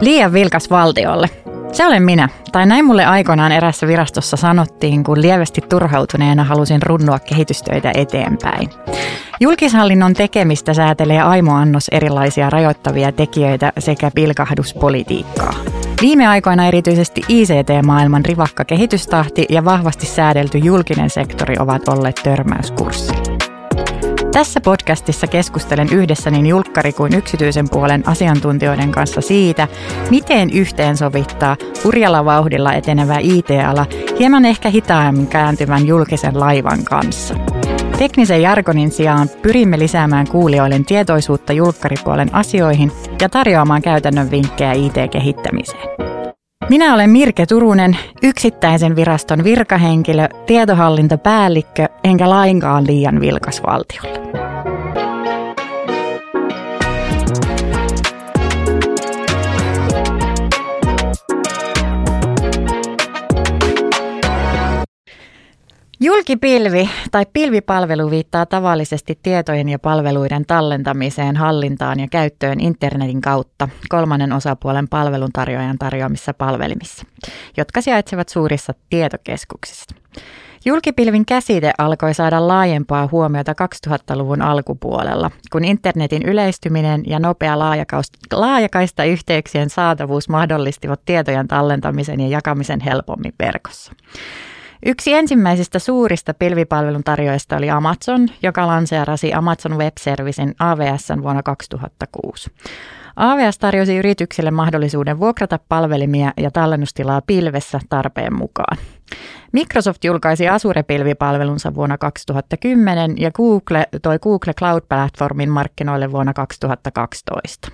Liian vilkas valtiolle. Se olen minä, tai näin mulle aikoinaan erässä virastossa sanottiin, kun lievästi turhautuneena halusin runnua kehitystöitä eteenpäin. Julkishallinnon tekemistä säätelee aimoannos erilaisia rajoittavia tekijöitä sekä pilkahduspolitiikkaa. Viime aikoina erityisesti ICT-maailman rivakka kehitystahti ja vahvasti säädelty julkinen sektori ovat olleet törmäyskurssilla. Tässä podcastissa keskustelen yhdessä niin julkkari kuin yksityisen puolen asiantuntijoiden kanssa siitä, miten yhteensovittaa hurjalla vauhdilla etenevä IT-ala hieman ehkä hitaammin kääntyvän julkisen laivan kanssa. Teknisen jargonin sijaan pyrimme lisäämään kuulijoiden tietoisuutta julkkaripuolen asioihin ja tarjoamaan käytännön vinkkejä IT-kehittämiseen. Minä olen Mirka Turunen, yksittäisen viraston virkahenkilö, tietohallintopäällikkö, enkä lainkaan liian vilkas valtiolle. Julkipilvi tai pilvipalvelu viittaa tavallisesti tietojen ja palveluiden tallentamiseen, hallintaan ja käyttöön internetin kautta kolmannen osapuolen palveluntarjoajan tarjoamissa palvelimissa, jotka sijaitsevat suurissa tietokeskuksissa. Julkipilvin käsite alkoi saada laajempaa huomiota 2000-luvun alkupuolella, kun internetin yleistyminen ja nopea laajakaistayhteyksien saatavuus mahdollistivat tietojen tallentamisen ja jakamisen helpommin verkossa. Yksi ensimmäisistä suurista pilvipalvelun tarjoajista oli Amazon, joka lanseerasi Amazon Web Servicen AWS:n vuonna 2006. AWS tarjosi yrityksille mahdollisuuden vuokrata palvelimia ja tallennustilaa pilvessä tarpeen mukaan. Microsoft julkaisi Azure-pilvipalvelunsa vuonna 2010 ja Google toi Google Cloud Platformin markkinoille vuonna 2012.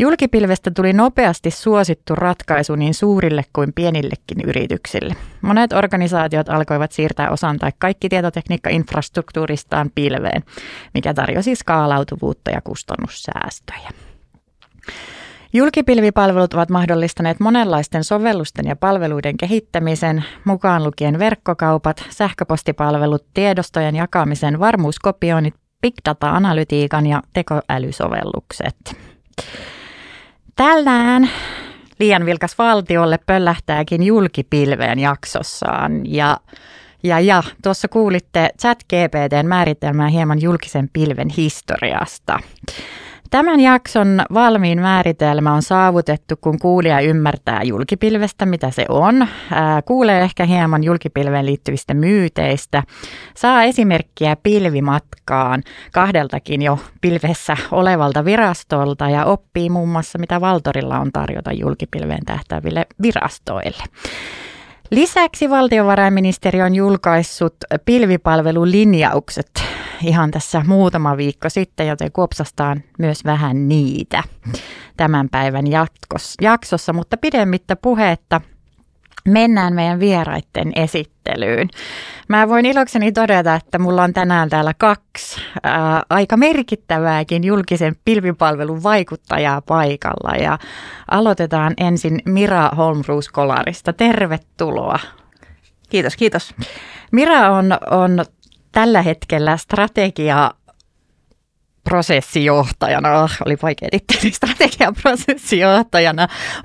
Julkipilvestä tuli nopeasti suosittu ratkaisu niin suurille kuin pienillekin yrityksille. Monet organisaatiot alkoivat siirtää osan tai kaikki tietotekniikka-infrastruktuuristaan pilveen, mikä tarjosi skaalautuvuutta ja kustannussäästöjä. Julkipilvipalvelut ovat mahdollistaneet monenlaisten sovellusten ja palveluiden kehittämisen, mukaan lukien verkkokaupat, sähköpostipalvelut, tiedostojen jakamisen, varmuuskopioinnit, big data-analytiikan ja tekoälysovellukset. Tänään Liian vilkas valtiolle pöllähtääkin julkipilveen jaksossaan ja tuossa kuulitte ChatGPT:n määritelmää hieman julkisen pilven historiasta. Tämän jakson valmiin määritelmä on saavutettu, kun kuulija ymmärtää julkipilvestä, mitä se on, kuulee ehkä hieman julkipilveen liittyvistä myyteistä, saa esimerkkiä pilvimatkaan kahdeltakin jo pilvessä olevalta virastolta ja oppii muun muassa, mitä Valtorilla on tarjota julkipilveen tähtääville virastoille. Lisäksi valtiovarainministeriö on julkaissut pilvipalvelulinjaukset ihan tässä muutama viikko sitten, joten kuopsastaan myös vähän niitä tämän päivän jaksossa, mutta pidemmittä puhetta mennään meidän vieraiden esittelyyn. Mä voin ilokseni todeta, että mulla on tänään täällä kaksi aika merkittävääkin julkisen pilvipalvelun vaikuttajaa paikalla ja aloitetaan ensin Mira Holmroos-Kolarista. Tervetuloa. Kiitos, kiitos. Mira on tällä hetkellä strategiaprosessijohtajana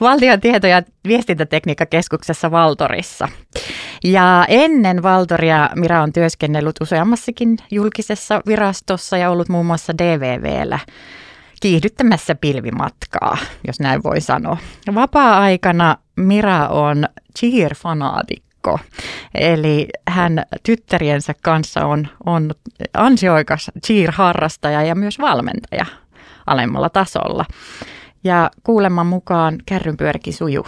Valtion tieto- ja viestintätekniikkakeskuksessa Valtorissa. Ja ennen Valtoria Mira on työskennellyt useammassakin julkisessa virastossa ja ollut muun muassa DVV:llä kiihdyttämässä pilvimatkaa, jos näin voi sanoa. Vapaa-aikana Mira on cheer-fanaatikko. Eli hän tyttäriensä kanssa on ansioikas cheer-harrastaja ja myös valmentaja alemmalla tasolla. Ja kuuleman mukaan kärrynpyöräki sujuu.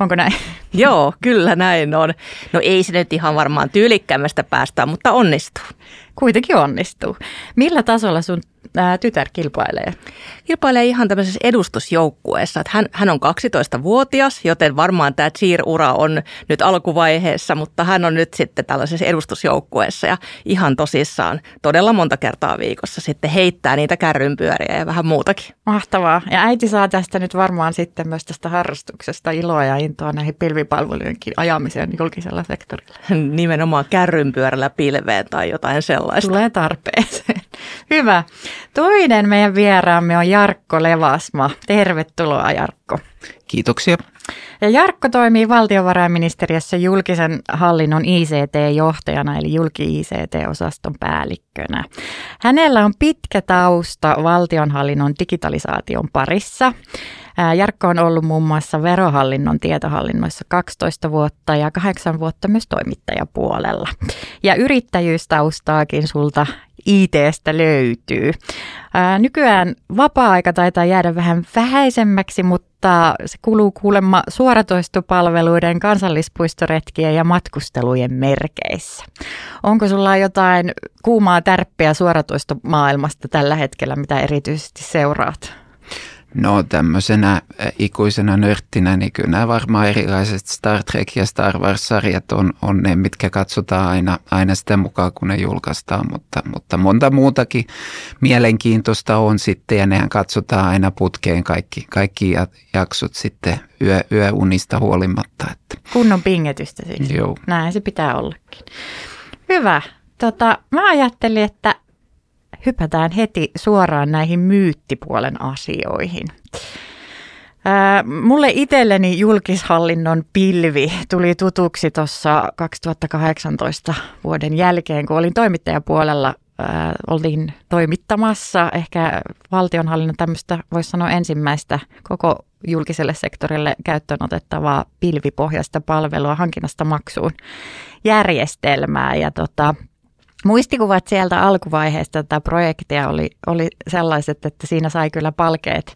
Onko näin? Joo, kyllä näin on. No ei se nyt ihan varmaan tyylikkäämmästä päästä, mutta onnistuu. Kuitenkin onnistuu. Millä tasolla sun tytär kilpailee? Kilpailee ihan tämmöisessä edustusjoukkueessa. Hän on 12-vuotias, joten varmaan tämä cheer-ura on nyt alkuvaiheessa, mutta hän on nyt sitten tällaisessa edustusjoukkueessa ja ihan tosissaan todella monta kertaa viikossa sitten heittää niitä kärrynpyöriä ja vähän muutakin. Mahtavaa. Ja äiti saa tästä nyt varmaan sitten myös tästä harrastuksesta iloa ja intoa näihin pilvipalvelujenkin ajamiseen julkisella sektorilla. Nimenomaan kärrynpyörällä pilveen tai jotain sellaista. Tulee tarpeeseen. Hyvä. Toinen meidän vieraamme on Jarkko Levasma. Tervetuloa, Jarkko. Kiitoksia. Ja Jarkko toimii valtiovarainministeriössä julkisen hallinnon ICT-johtajana eli julki-ICT-osaston päällikkönä. Hänellä on pitkä tausta valtionhallinnon digitalisaation parissa. Jarkko on ollut muun muassa verohallinnon tietohallinnoissa 12 vuotta ja 8 vuotta myös toimittajapuolella. Ja yrittäjyystaustaakin sulta IT:stä löytyy. Nykyään vapaa-aika taitaa jäädä vähän vähäisemmäksi, mutta se kuluu kuulemma suoratoistopalveluiden, kansallispuistoretkien ja matkustelujen merkeissä. Onko sulla jotain kuumaa tärppiä suoratoistomaailmasta tällä hetkellä, mitä erityisesti seuraat? No tämmöisenä ikuisena nörttinä, niin kyllä nämä varmaan erilaiset Star Trek ja Star Wars-sarjat on ne, mitkä katsotaan aina sitä mukaan, kun ne julkaistaan, mutta monta muutakin mielenkiintoista on sitten ja nehän katsotaan aina putkeen kaikki jaksot sitten yöunista huolimatta. Että. Kunnon pingetystä siis. Joo. Näin se pitää ollakin. Hyvä. Mä ajattelin, että hypätään heti suoraan näihin myyttipuolen asioihin. Mulle itselleni julkishallinnon pilvi tuli tutuksi tuossa 2018 vuoden jälkeen, kun olin toimittajapuolella. Olin toimittamassa ehkä valtionhallinnon tämmöistä, voisi sanoa ensimmäistä koko julkiselle sektorille käyttöön otettavaa pilvipohjaista palvelua hankinnasta maksuun järjestelmää ja muistikuvat sieltä alkuvaiheesta tätä projektia oli sellaiset, että siinä sai kyllä palkeet,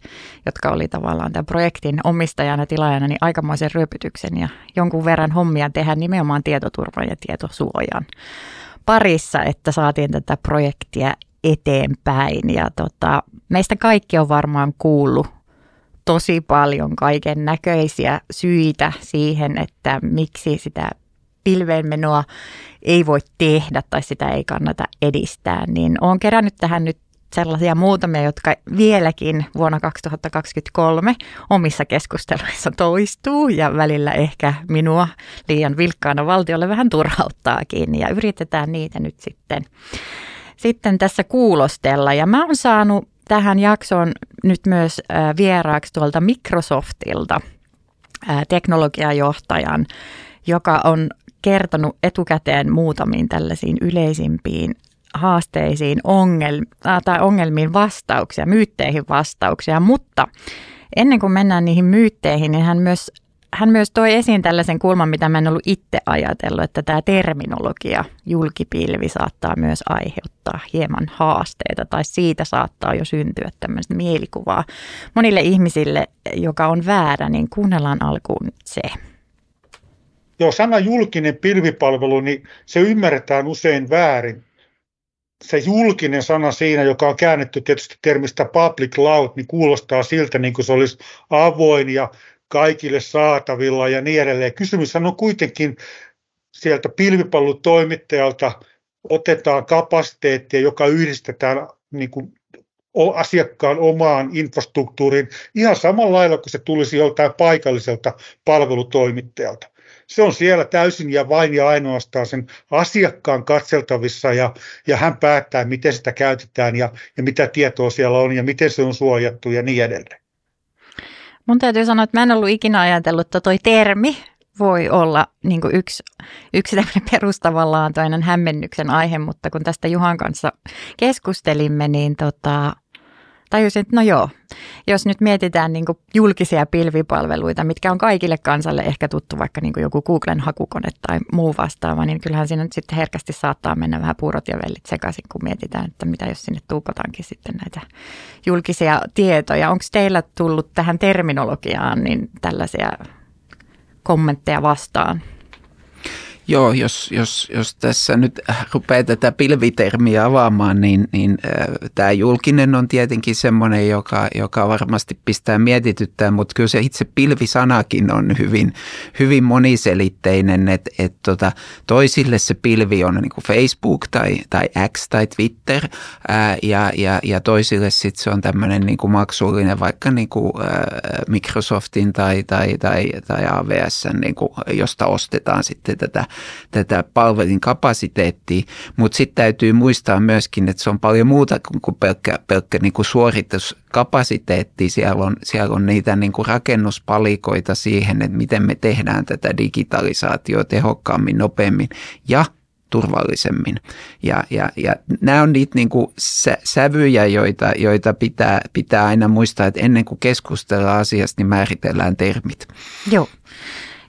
jotka oli tavallaan tämän projektin omistajana, tilaajana, niin aikamoisen ryöpytyksen ja jonkun verran hommia tehdä nimenomaan tietoturvan ja tietosuojan parissa, että saatiin tätä projektia eteenpäin. Ja meistä kaikki on varmaan kuullut tosi paljon kaiken näköisiä syitä siihen, että miksi sitä pilveenmenoa ei voi tehdä tai sitä ei kannata edistää, niin olen kerännyt tähän nyt sellaisia muutamia, jotka vieläkin vuonna 2023 omissa keskusteluissa toistuu ja välillä ehkä minua liian vilkkaana valtiolle vähän turhauttaakin ja yritetään niitä nyt sitten tässä kuulostella ja mä oon saanut tähän jaksoon nyt myös vieraaksi tuolta Microsoftilta teknologiajohtajan, joka on kertonut etukäteen muutamiin tällaisiin yleisimpiin haasteisiin ongelmiin vastauksia, myytteihin vastauksia, mutta ennen kuin mennään niihin myytteihin, niin hän myös toi esiin tällaisen kulman, mitä mä en ollut itse ajatellut, että tämä terminologia, julkipilvi saattaa myös aiheuttaa hieman haasteita tai siitä saattaa jo syntyä tämmöistä mielikuvaa. Monille ihmisille, joka on väärä, niin kuunnellaan alkuun se. Joo, sana julkinen pilvipalvelu, niin se ymmärretään usein väärin. Se julkinen sana siinä, joka on käännetty tietysti termistä public cloud, niin kuulostaa siltä, niin kuin se olisi avoin ja kaikille saatavilla ja niin edelleen. Kysymyshän on kuitenkin sieltä pilvipalvelutoimittajalta otetaan kapasiteettia, joka yhdistetään niin kuin asiakkaan omaan infrastruktuuriin ihan samalla lailla kuin se tulisi joltain paikalliselta palvelutoimittajalta. Se on siellä täysin ja vain ja ainoastaan sen asiakkaan katseltavissa ja hän päättää, miten sitä käytetään ja mitä tietoa siellä on ja miten se on suojattu ja niin edelleen. Mun täytyy sanoa, että mä en ollut ikinä ajatellut, että toi termi voi olla niin kuin yksi tämmöinen perustavanlaatuinen hämmennyksen aihe, mutta kun tästä Juhan kanssa keskustelimme, niin tajusin, että no joo, jos nyt mietitään niin kuin julkisia pilvipalveluita, mitkä on kaikille kansalle ehkä tuttu, vaikka niin kuin joku Googlen hakukone tai muu vastaava, niin kyllähän siinä nyt sitten herkästi saattaa mennä vähän puurot ja vellit sekaisin, kun mietitään, että mitä jos sinne tuukotaankin sitten näitä julkisia tietoja. Onko teillä tullut tähän terminologiaan niin tällaisia kommentteja vastaan? Joo, jos tässä nyt rupeaa tätä pilvitermiä avaamaan, niin tämä julkinen on tietenkin semmoinen, joka varmasti pistää mietityttämään, mutta kyllä se itse pilvisanakin on hyvin, hyvin moniselitteinen, että toisille se pilvi on niin kuin Facebook tai X tai Twitter ja toisille sitten se on tämmöinen niin kuin maksullinen vaikka niin kuin Microsoftin tai AWS:n, niin kuin, josta ostetaan sitten tätä tätä palvelinkapasiteettia, mutta sitten täytyy muistaa myöskin, että se on paljon muuta kuin pelkkä niin kuin suorituskapasiteetti. Siellä on niitä niin kuin rakennuspalikoita siihen, että miten me tehdään tätä digitalisaatiota tehokkaammin, nopeammin ja turvallisemmin. Ja nämä on niitä niin kuin sävyjä, joita pitää aina muistaa, että ennen kuin keskustellaan asiasta, niin määritellään termit. Joo.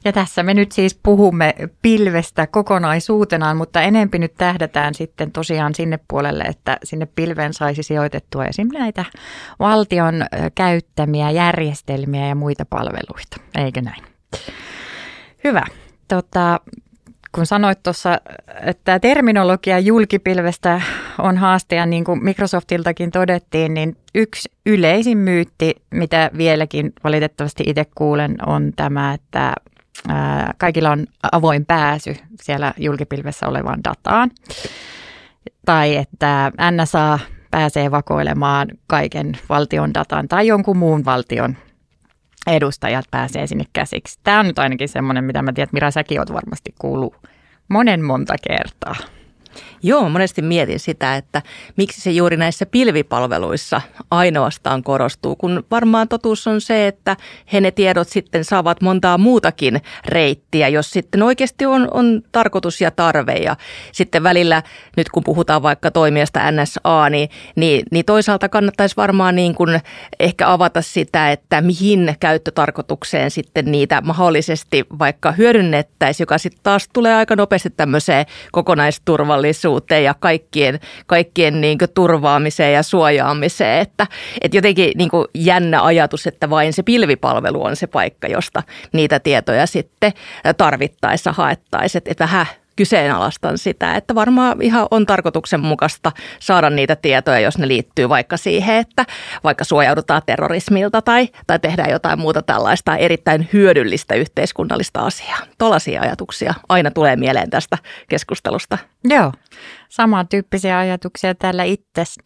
Ja tässä me nyt siis puhumme pilvestä kokonaisuutenaan, mutta enempi nyt tähdätään sitten tosiaan sinne puolelle, että sinne pilveen saisi sijoitettua esim. Näitä valtion käyttämiä järjestelmiä ja muita palveluita, eikö näin? Hyvä. Kun sanoit tuossa, että terminologia julkipilvestä on haaste, ja niin kuin Microsoftiltakin todettiin, niin yksi yleisin myytti, mitä vieläkin valitettavasti itse kuulen, on tämä, että kaikilla on avoin pääsy siellä julkipilvessä olevaan dataan, tai että NSA pääsee vakoilemaan kaiken valtion datan tai jonkun muun valtion edustajat pääsee sinne käsiksi. Tämä on nyt ainakin semmoinen, mitä mä tiedän, Mira, säkin oot varmasti kuullut monta kertaa. Joo, monesti mietin sitä, että miksi se juuri näissä pilvipalveluissa ainoastaan korostuu, kun varmaan totuus on se, että he ne tiedot sitten saavat montaa muutakin reittiä, jos sitten oikeasti on tarkoitus ja tarve. Ja sitten välillä, nyt kun puhutaan vaikka toimijasta NSA, niin toisaalta kannattaisi varmaan niin kuin ehkä avata sitä, että mihin käyttötarkoitukseen sitten niitä mahdollisesti vaikka hyödynnettäisiin, joka sitten taas tulee aika nopeasti tämmöiseen kokonaisturvallisuuteen ja kaikkien niin kuin turvaamiseen ja suojaamiseen. Että jotenkin niin kuin jännä ajatus, että vain se pilvipalvelu on se paikka, josta niitä tietoja sitten tarvittaessa haettaisiin. Että vähän kyseenalaistan sitä, että varmaan ihan on tarkoituksenmukaista saada niitä tietoja, jos ne liittyy vaikka siihen, että vaikka suojaudutaan terrorismilta tai tehdään jotain muuta tällaista erittäin hyödyllistä yhteiskunnallista asiaa. Tuollaisia ajatuksia aina tulee mieleen tästä keskustelusta. Joo, samantyyppisiä ajatuksia täällä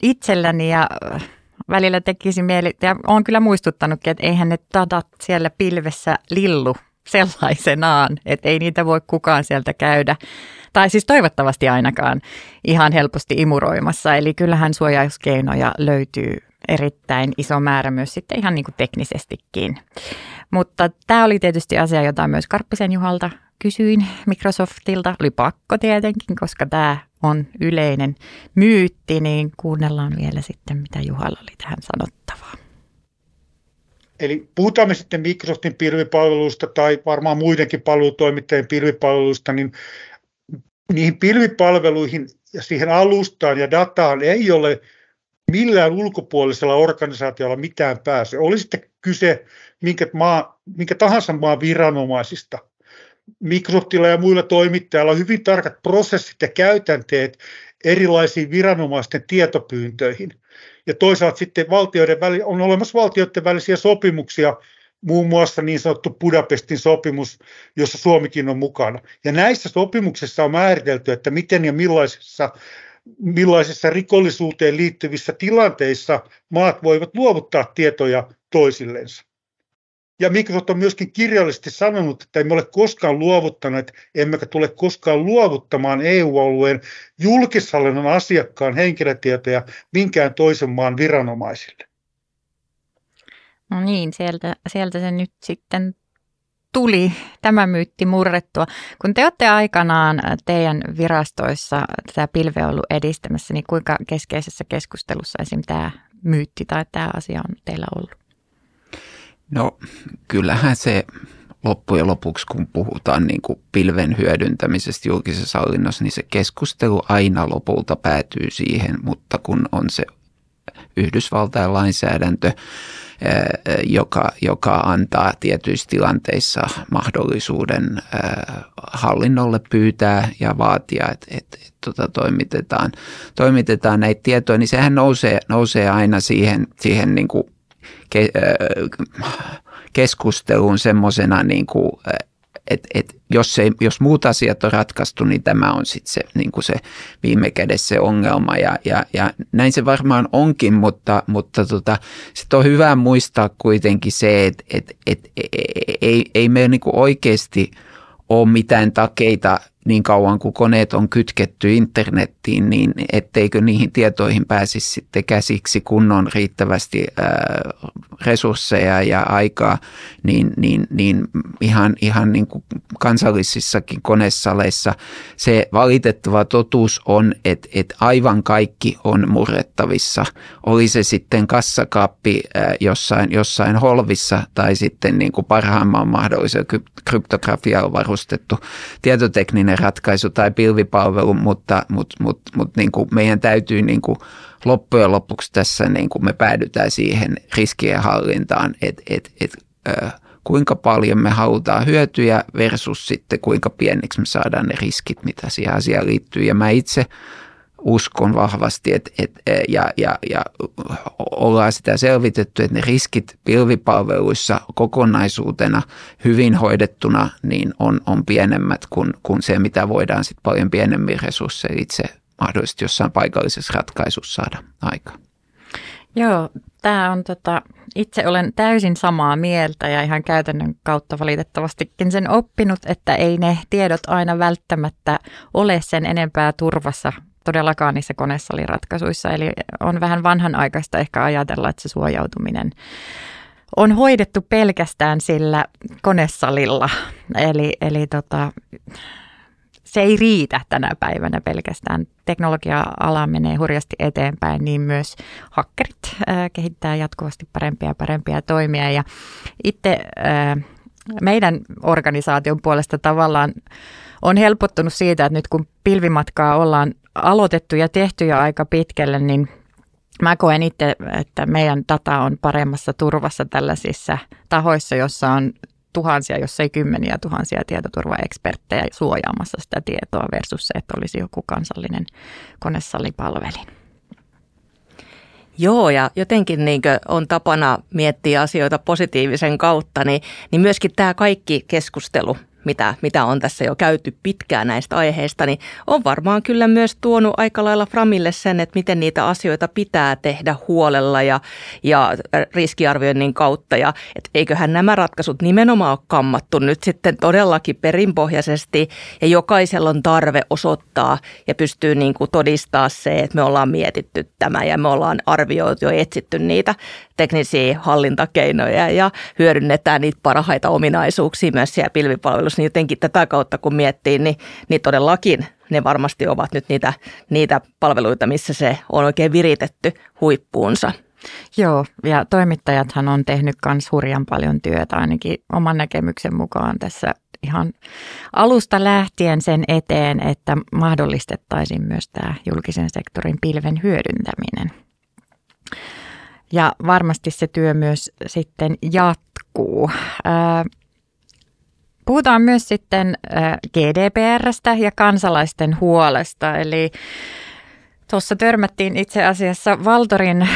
itselläni ja välillä tekisi mieli, ja olen kyllä muistuttanutkin, että eihän ne datat siellä pilvessä lillu sellaisenaan, että ei niitä voi kukaan sieltä käydä, tai siis toivottavasti ainakaan ihan helposti imuroimassa. Eli kyllähän suojauskeinoja löytyy erittäin iso määrä myös sitten ihan niin kuin teknisestikin. Mutta tämä oli tietysti asia, jota myös Karppisen Juhalta kysyin Microsoftilta. Oli pakko tietenkin, koska tämä on yleinen myytti, niin kuunnellaan vielä sitten, mitä Juhalla oli tähän sanottavaa. Eli puhutaan me sitten Microsoftin pilvipalveluista tai varmaan muidenkin palvelutoimittajien pilvipalveluista, niin niihin pilvipalveluihin ja siihen alustaan ja dataan ei ole millään ulkopuolisella organisaatiolla mitään pääsyä. Oli sitten kyse minkä tahansa maan viranomaisista. Microsoftilla ja muilla toimittajilla on hyvin tarkat prosessit ja käytänteet erilaisiin viranomaisten tietopyyntöihin. Ja toisaalta sitten on olemassa valtioiden välisiä sopimuksia, muun muassa niin sanottu Budapestin sopimus, jossa Suomikin on mukana. Ja näissä sopimuksissa on määritelty, että miten ja millaisissa rikollisuuteen liittyvissä tilanteissa maat voivat luovuttaa tietoja toisillensa. Ja Microsoft on myöskin kirjallisesti sanonut, että emme ole koskaan luovuttaneet, emmekä tule koskaan luovuttamaan EU-alueen julkishallinnon asiakkaan henkilötietoja minkään toisen maan viranomaisille. No niin, sieltä se nyt sitten tuli tämä myytti murrettua. Kun te olette aikanaan teidän virastoissa tätä pilveä ollut edistämässä, niin kuinka keskeisessä keskustelussa esim. Tämä myytti tai tämä asia on teillä ollut? No kyllähän se loppujen lopuksi, kun puhutaan niin kuin pilven hyödyntämisestä julkisessa hallinnossa, niin se keskustelu aina lopulta päätyy siihen, mutta kun on se Yhdysvaltain lainsäädäntö, joka antaa tietyissä tilanteissa mahdollisuuden hallinnolle pyytää ja vaatia, että toimitetaan näitä tietoja, niin sehän nousee aina siihen niin kuin keskusteluun semmoisena, niin kuin, että jos muut asiat on ratkaistu, niin tämä on sitten se, niin kuin se viime kädessä se ongelma. Ja näin se varmaan onkin, mutta sitten on hyvä muistaa kuitenkin se, että ei meillä niin kuin oikeasti ole mitään takeita niin kauan kuin koneet on kytketty internettiin, niin etteikö niihin tietoihin pääsisi sitten käsiksi, kun on riittävästi resursseja ja aikaa, niin ihan niin kuin kansallisissakin konesaleissa se valitettava totuus on, että aivan kaikki on murrettavissa. Oli se sitten kassakaappi jossain holvissa tai sitten niin kuin parhaimman mahdollisen kryptografialla varustettu tietotekninen ratkaisu tai pilvipalvelu, mutta niin kuin meidän täytyy niin kuin loppujen lopuksi tässä niin kuin me päädytään siihen riskien hallintaan, että kuinka paljon me halutaan hyötyjä versus sitten kuinka pieniksi me saadaan ne riskit, mitä siihen asiaan liittyy. Ja mä itse uskon vahvasti, ja ollaan sitä selvitetty, että ne riskit pilvipalveluissa kokonaisuutena hyvin hoidettuna niin on pienemmät kuin se, mitä voidaan sit paljon pienemmin resursseja itse mahdollisesti jossain paikallisessa ratkaisussa saada aikaan. Joo, tämä on itse olen täysin samaa mieltä ja ihan käytännön kautta valitettavastikin sen oppinut, että ei ne tiedot aina välttämättä ole sen enempää turvassa todellakaan niissä konesaliratkaisuissa. Eli on vähän vanhanaikaista ehkä ajatella, että se suojautuminen on hoidettu pelkästään sillä konesalilla. Eli se ei riitä tänä päivänä pelkästään. Teknologia-ala menee hurjasti eteenpäin, niin myös hakkerit kehittää jatkuvasti parempia toimia. Ja itse meidän organisaation puolesta tavallaan on helpottunut siitä, että nyt kun pilvimatkaa ollaan aloitettu ja tehty jo aika pitkälle, niin mä koen itse, että meidän data on paremmassa turvassa tällaisissa tahoissa, jossa on tuhansia, jos ei kymmeniä tuhansia tietoturvaeksperttejä suojaamassa sitä tietoa versus se, että olisi joku kansallinen konesalipalvelin. Joo, ja jotenkin niin kuin on tapana miettiä asioita positiivisen kautta, niin myöskin tämä kaikki keskustelu, mitä on tässä jo käyty pitkään näistä aiheista, niin on varmaan kyllä myös tuonut aika lailla framille sen, että miten niitä asioita pitää tehdä huolella ja riskiarvioinnin kautta. Ja et eiköhän nämä ratkaisut nimenomaan ole kammattu nyt sitten todellakin perinpohjaisesti ja jokaisella on tarve osoittaa ja pystyy niin kuin todistaa se, että me ollaan mietitty tämä ja me ollaan arvioitu ja etsitty niitä teknisiä hallintakeinoja ja hyödynnetään niitä parhaita ominaisuuksia myös siellä pilvipalvelussa. Niin jotenkin tätä kautta, kun miettii, niin todellakin ne varmasti ovat nyt niitä palveluita, missä se on oikein viritetty huippuunsa. Joo, ja toimittajathan on tehnyt myös hurjan paljon työtä ainakin oman näkemyksen mukaan tässä ihan alusta lähtien sen eteen, että mahdollistettaisiin myös tämä julkisen sektorin pilven hyödyntäminen. Ja varmasti se työ myös sitten jatkuu. Puhutaan myös sitten GDPR:stä ja kansalaisten huolesta, eli tuossa törmättiin itse asiassa Valtorin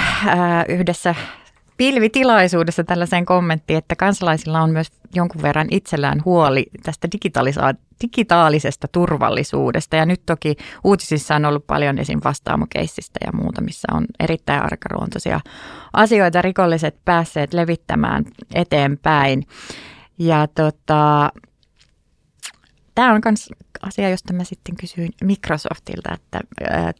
yhdessä pilvitilaisuudessa tällaiseen kommenttiin, että kansalaisilla on myös jonkun verran itsellään huoli tästä digitaalisesta turvallisuudesta. Ja nyt toki uutisissa on ollut paljon esim. Vastaamokeissistä ja muuta, missä on erittäin arkaluontoisia asioita rikolliset päässeet levittämään eteenpäin. Ja tämä on myös asia, josta mä sitten kysyin Microsoftilta, että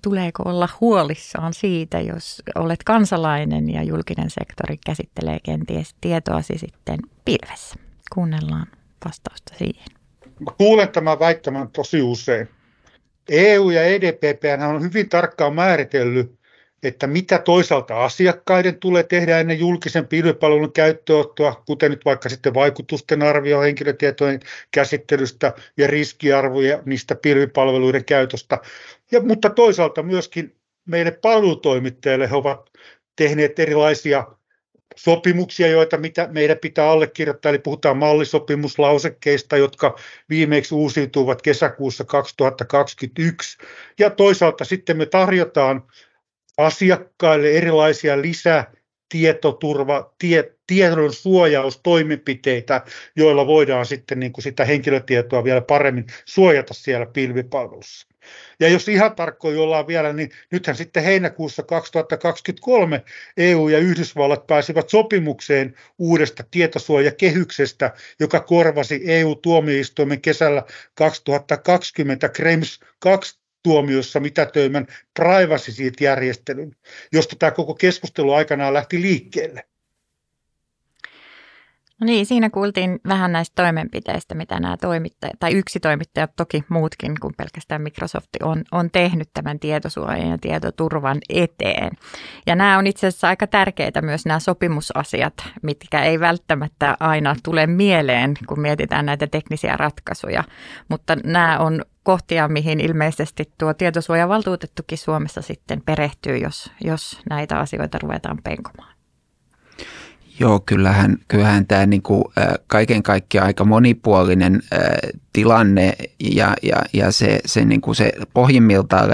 tuleeko olla huolissaan siitä, jos olet kansalainen ja julkinen sektori käsittelee kenties tietoasi sitten pilvessä. Kuunnellaan vastausta siihen. Mä kuulen tämän väittämän tosi usein. EU ja EDPP on hyvin tarkkaan määritellyt, että mitä toisaalta asiakkaiden tulee tehdä ennen julkisen pilvipalvelun käyttöönottoa, kuten nyt vaikka sitten vaikutusten arvio henkilötietojen käsittelystä ja riskiarvoja niistä pilvipalveluiden käytöstä. Mutta toisaalta myöskin meille palvelutoimittajille he ovat tehneet erilaisia sopimuksia, joita meidän pitää allekirjoittaa, eli puhutaan mallisopimuslausekkeista, jotka viimeksi uusiutuvat kesäkuussa 2021, ja toisaalta sitten me tarjotaan asiakkaille erilaisia lisää tietoturva, tiedon suojaustoimenpiteitä, joilla voidaan sitten niin kuin sitä henkilötietoa vielä paremmin suojata siellä pilvipalvelussa. Ja jos ihan tarkkoja ollaan vielä, niin nythän sitten heinäkuussa 2023 EU ja Yhdysvallat pääsivät sopimukseen uudesta tietosuojakehyksestä, joka korvasi EU-tuomioistuimen kesällä 2020 Schrems II tuomiossa mitätöimän Privacy Shield-järjestelyn, josta tämä koko keskustelu aikanaan lähti liikkeelle. No niin, siinä kuultiin vähän näistä toimenpiteistä, mitä nämä toimittajat, tai yksi toimittaja, toki muutkin kuin pelkästään Microsoft, on tehnyt tämän tietosuojan ja tietoturvan eteen. Ja nämä on itse asiassa aika tärkeitä myös nämä sopimusasiat, mitkä ei välttämättä aina tule mieleen, kun mietitään näitä teknisiä ratkaisuja, mutta nämä on kohtia, mihin ilmeisesti tuo tietosuojavaltuutettukin Suomessa sitten perehtyy, jos näitä asioita ruvetaan penkomaan. Joo, kyllähän tämä niin kuin, kaiken kaikkiaan aika monipuolinen tilanne ja se, niin kuin se pohjimmiltaan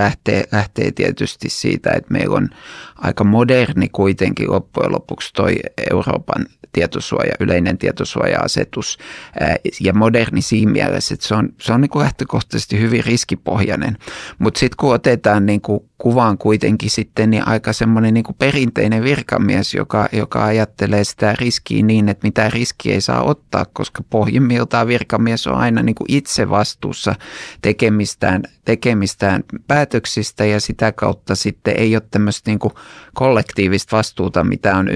lähtee tietysti siitä, että meillä on aika moderni kuitenkin loppujen lopuksi toi Euroopan tietosuoja, yleinen tietosuoja-asetus ja moderni siinä mielessä, että se on niin kuin lähtökohtaisesti hyvin riskipohjainen, mutta sitten kun otetaan niin kuin kuvaan kuitenkin sitten niin aika semmoinen niin kuin perinteinen virkamies, joka ajattelee sitä riskiä niin, että mitään riskiä ei saa ottaa, koska pohjimmiltaan virkamies on aina niin kuin itse vastuussa tekemistään päätöksistä ja sitä kautta sitten ei ole tämmöistä niin kuin kollektiivista vastuuta, mitä on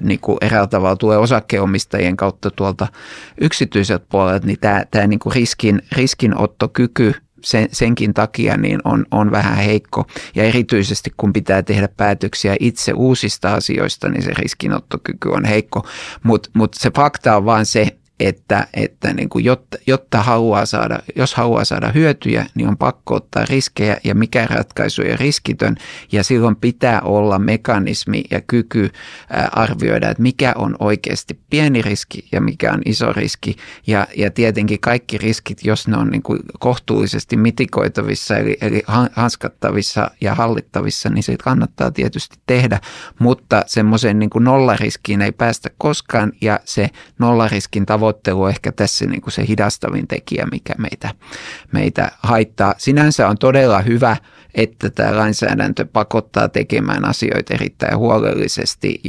niin kuin eräällä tavalla tulee osakkeenomistajien kautta tuolta yksityiseltä puolelta, niin tämä niin kuin riskinottokyky senkin takia niin on vähän heikko ja erityisesti kun pitää tehdä päätöksiä itse uusista asioista, niin se riskinottokyky on heikko, mutta se fakta on vaan se, että niin kuin jotta jos haluaa saada hyötyjä, niin on pakko ottaa riskejä ja mikä ratkaisu on riskitön ja silloin pitää olla mekanismi ja kyky arvioida, että mikä on oikeasti pieni riski ja mikä on iso riski ja tietenkin kaikki riskit, jos ne on niin kuin kohtuullisesti mitikoitavissa eli hanskattavissa ja hallittavissa, niin se kannattaa tietysti tehdä, mutta semmoiseen niin kuin nollariskiin ei päästä koskaan ja se nollariskin tavoittelu on ehkä tässä niin kuin se hidastavin tekijä, mikä meitä haittaa. Sinänsä on todella hyvä, että tämä lainsäädäntö pakottaa tekemään asioita erittäin huolellisesti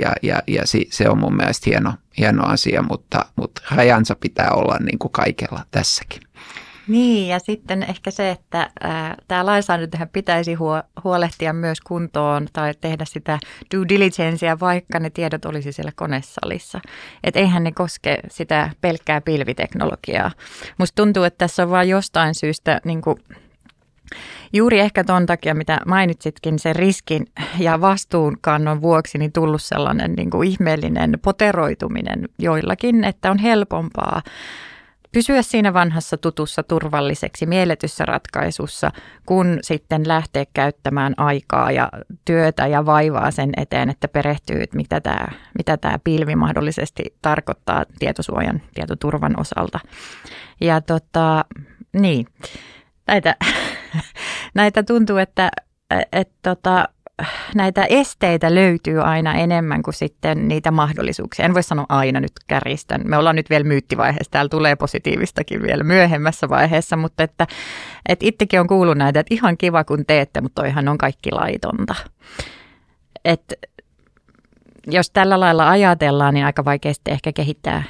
ja se on mun mielestä hieno asia, mutta rajansa pitää olla niin kuin kaikella tässäkin. Niin, ja sitten ehkä se, että tämä lainsäädäntöhän pitäisi huolehtia myös kuntoon tai tehdä sitä due diligencea, vaikka ne tiedot olisi siellä konesalissa. Että eihän ne koske sitä pelkkää pilviteknologiaa. Musta tuntuu, että tässä on vaan jostain syystä niinku juuri ehkä ton takia, mitä mainitsitkin, sen riskin ja vastuunkannon vuoksi niin tullut sellainen niinku ihmeellinen poteroituminen joillakin, että on helpompaa pysyä siinä vanhassa, tutussa, turvalliseksi, mielletyssä ratkaisussa, kun sitten lähtee käyttämään aikaa ja työtä ja vaivaa sen eteen, että perehtyy, että mitä tämä pilvi mahdollisesti tarkoittaa tietosuojan, tietoturvan osalta. Ja niin, näitä tuntuu, että näitä esteitä löytyy aina enemmän kuin sitten niitä mahdollisuuksia. En voi sanoa aina, nyt kärjistän. Me ollaan nyt vielä myyttivaiheessa. Täällä tulee positiivistakin vielä myöhemmässä vaiheessa, mutta että itsekin on kuullut näitä, että ihan kiva kun teette, mutta toihan on kaikki laitonta. Että jos tällä lailla ajatellaan, niin aika vaikeasti ehkä kehittää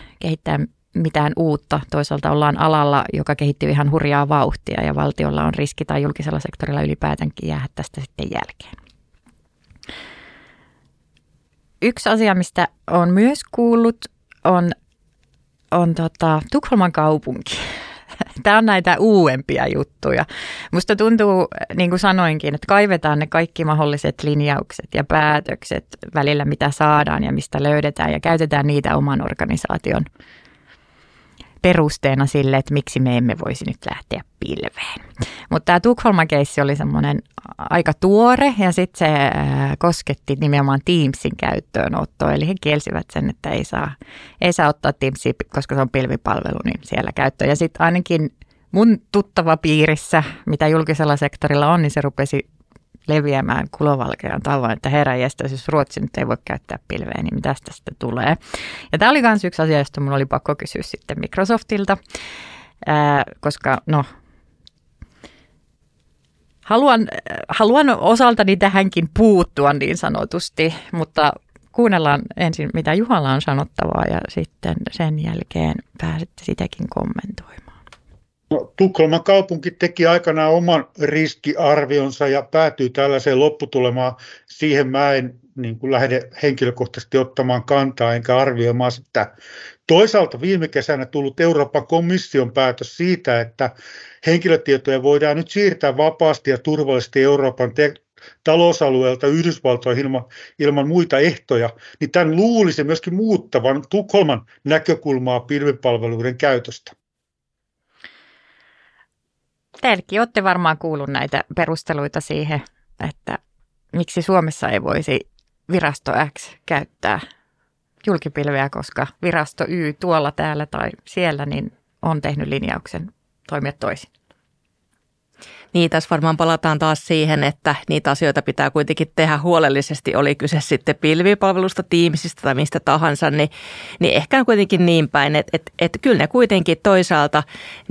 mitään uutta. Toisaalta ollaan alalla, joka kehittyy ihan hurjaa vauhtia ja valtiolla on riski tai julkisella sektorilla ylipäätäänkin jäädä tästä sitten jälkeen. Yksi asia, mistä olen myös kuullut, on Tukholman kaupunki. Tämä on näitä uudempia juttuja. Musta tuntuu, niin kuin sanoinkin, että kaivetaan ne kaikki mahdolliset linjaukset ja päätökset välillä, mitä saadaan ja mistä löydetään ja käytetään niitä oman organisaation perusteena sille, että miksi me emme voisi nyt lähteä pilveen. Mutta tämä Tukholma-keissi oli semmoinen aika tuore ja sitten se kosketti nimenomaan Teamsin käyttöönottoa. Eli he kielsivät sen, että ei saa ottaa Teamsia, koska se on pilvipalvelu, niin siellä käyttöön. Ja sitten ainakin mun tuttava piirissä, mitä julkisella sektorilla on, niin se rupesi leviämään kulovalkean tavoin, että heräjästä, jos Ruotsi nyt ei voi käyttää pilveä, niin mitä tästä tulee. Ja tämä oli myös yksi asia, josta minun oli pakko kysyä sitten Microsoftilta, koska no, haluan osaltani tähänkin puuttua niin sanotusti, mutta kuunnellaan ensin, mitä Juhalla on sanottavaa ja sitten sen jälkeen pääsette sitäkin kommentoimaan. No, Tukholman kaupunki teki aikanaan oman riskiarvionsa ja päätyi tällaiseen lopputulemaan. Siihen mä en niin kuin lähde henkilökohtaisesti ottamaan kantaa enkä arvioimaan sitä. Toisaalta viime kesänä tullut Euroopan komission päätös siitä, että henkilötietoja voidaan nyt siirtää vapaasti ja turvallisesti Euroopan talousalueelta Yhdysvaltoihin ilman muita ehtoja, niin tämän luulisi myöskin muuttavan Tukholman näkökulmaa pilvipalveluiden käytöstä. Teilläkin olette varmaan kuullut näitä perusteluita siihen, että miksi Suomessa ei voisi virasto X käyttää julkipilveä, koska virasto Y tuolla, täällä tai siellä niin on tehnyt linjauksen toimia toisin. Niin, tässä varmaan palataan taas siihen, että niitä asioita pitää kuitenkin tehdä huolellisesti, oli kyse sitten pilvipalvelusta, Teamsista tai mistä tahansa, niin ehkä kuitenkin niin päin, että kyllä ne kuitenkin toisaalta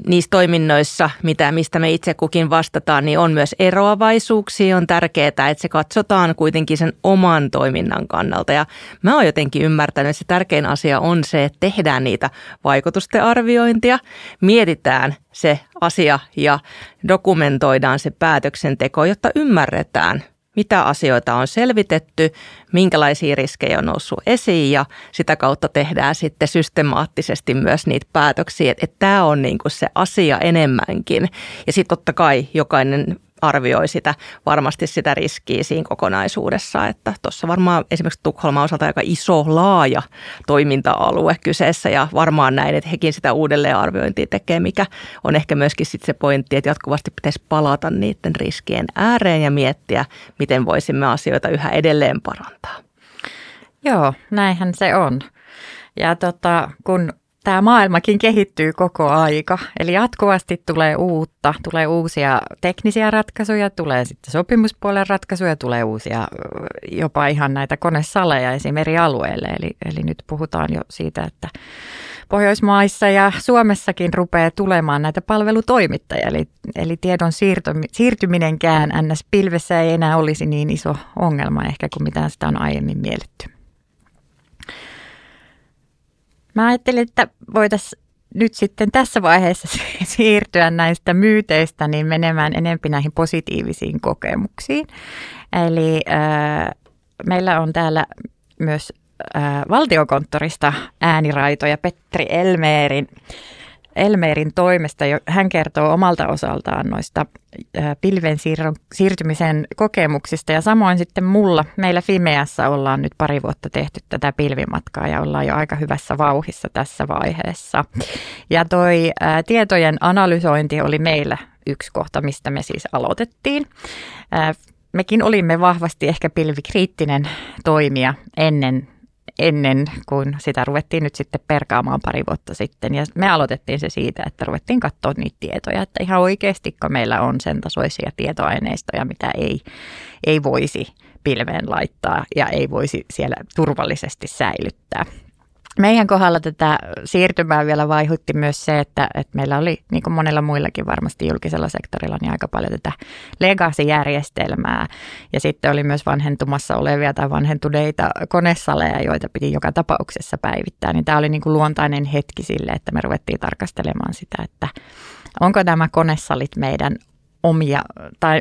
niissä toiminnoissa, mistä me itse kukin vastataan, niin on myös eroavaisuuksia, on tärkeää, että se katsotaan kuitenkin sen oman toiminnan kannalta. Ja mä oon jotenkin ymmärtänyt, että se tärkein asia on se, että tehdään niitä vaikutusten arviointia, mietitään se asia ja dokumentoidaan se päätöksenteko, jotta ymmärretään, mitä asioita on selvitetty, minkälaisia riskejä on noussut esiin ja sitä kautta tehdään sitten systemaattisesti myös niitä päätöksiä, että tämä on niin kuin se asia enemmänkin. Ja sitten totta kai jokainen arvioi sitä, varmasti sitä riskiä siinä kokonaisuudessa, että tuossa varmaan esimerkiksi Tukholman osalta aika iso, laaja toiminta-alue kyseessä ja varmaan näin, että hekin sitä uudelleenarviointia tekee, mikä on ehkä myöskin sitten se pointti, että jatkuvasti pitäisi palata niiden riskien ääreen ja miettiä, miten voisimme asioita yhä edelleen parantaa. Joo, näinhän se on. Ja kun tämä maailmakin kehittyy koko aika, eli jatkuvasti tulee uusia teknisiä ratkaisuja, tulee sitten sopimuspuolen ratkaisuja, tulee uusia jopa ihan näitä konesaleja esim. Eri alueille. Eli nyt puhutaan jo siitä, että Pohjoismaissa ja Suomessakin rupeaa tulemaan näitä palvelutoimittajia, eli tiedon siirtyminenkään NS-pilvessä ei enää olisi niin iso ongelma ehkä kuin mitään sitä on aiemmin mielletty. Mä ajattelin, että voitaisiin nyt sitten tässä vaiheessa siirtyä näistä myyteistä niin menemään enemmän näihin positiivisiin kokemuksiin. Eli meillä on täällä myös Valtiokonttorista ääniraitoja Petri Ellménin toimesta. Hän kertoo omalta osaltaan noista pilven siirtymisen kokemuksista ja samoin sitten meillä Fimeassa ollaan nyt pari vuotta tehty tätä pilvimatkaa ja ollaan jo aika hyvässä vauhissa tässä vaiheessa. Ja toi tietojen analysointi oli meillä yksi kohta, mistä me siis aloitettiin. Mekin olimme vahvasti ehkä pilvikriittinen toimija ennen kuin sitä ruvettiin nyt sitten perkaamaan pari vuotta sitten. Ja me aloitettiin se siitä, että ruvettiin katsoa niitä tietoja, että ihan oikeastikko meillä on sen tasoisia tietoaineistoja, mitä ei voisi pilveen laittaa ja ei voisi siellä turvallisesti säilyttää. Meidän kohdalla tätä siirtymää vielä vaihutti myös se, että meillä oli niin kuin monella muillakin varmasti julkisella sektorilla niin aika paljon tätä legacy-järjestelmää ja sitten oli myös vanhentumassa olevia tai vanhentuneita konesaleja, joita piti joka tapauksessa päivittää. Niin tämä oli niin kuin luontainen hetki sille, että me ruvettiin tarkastelemaan sitä, että onko nämä konesalit meidän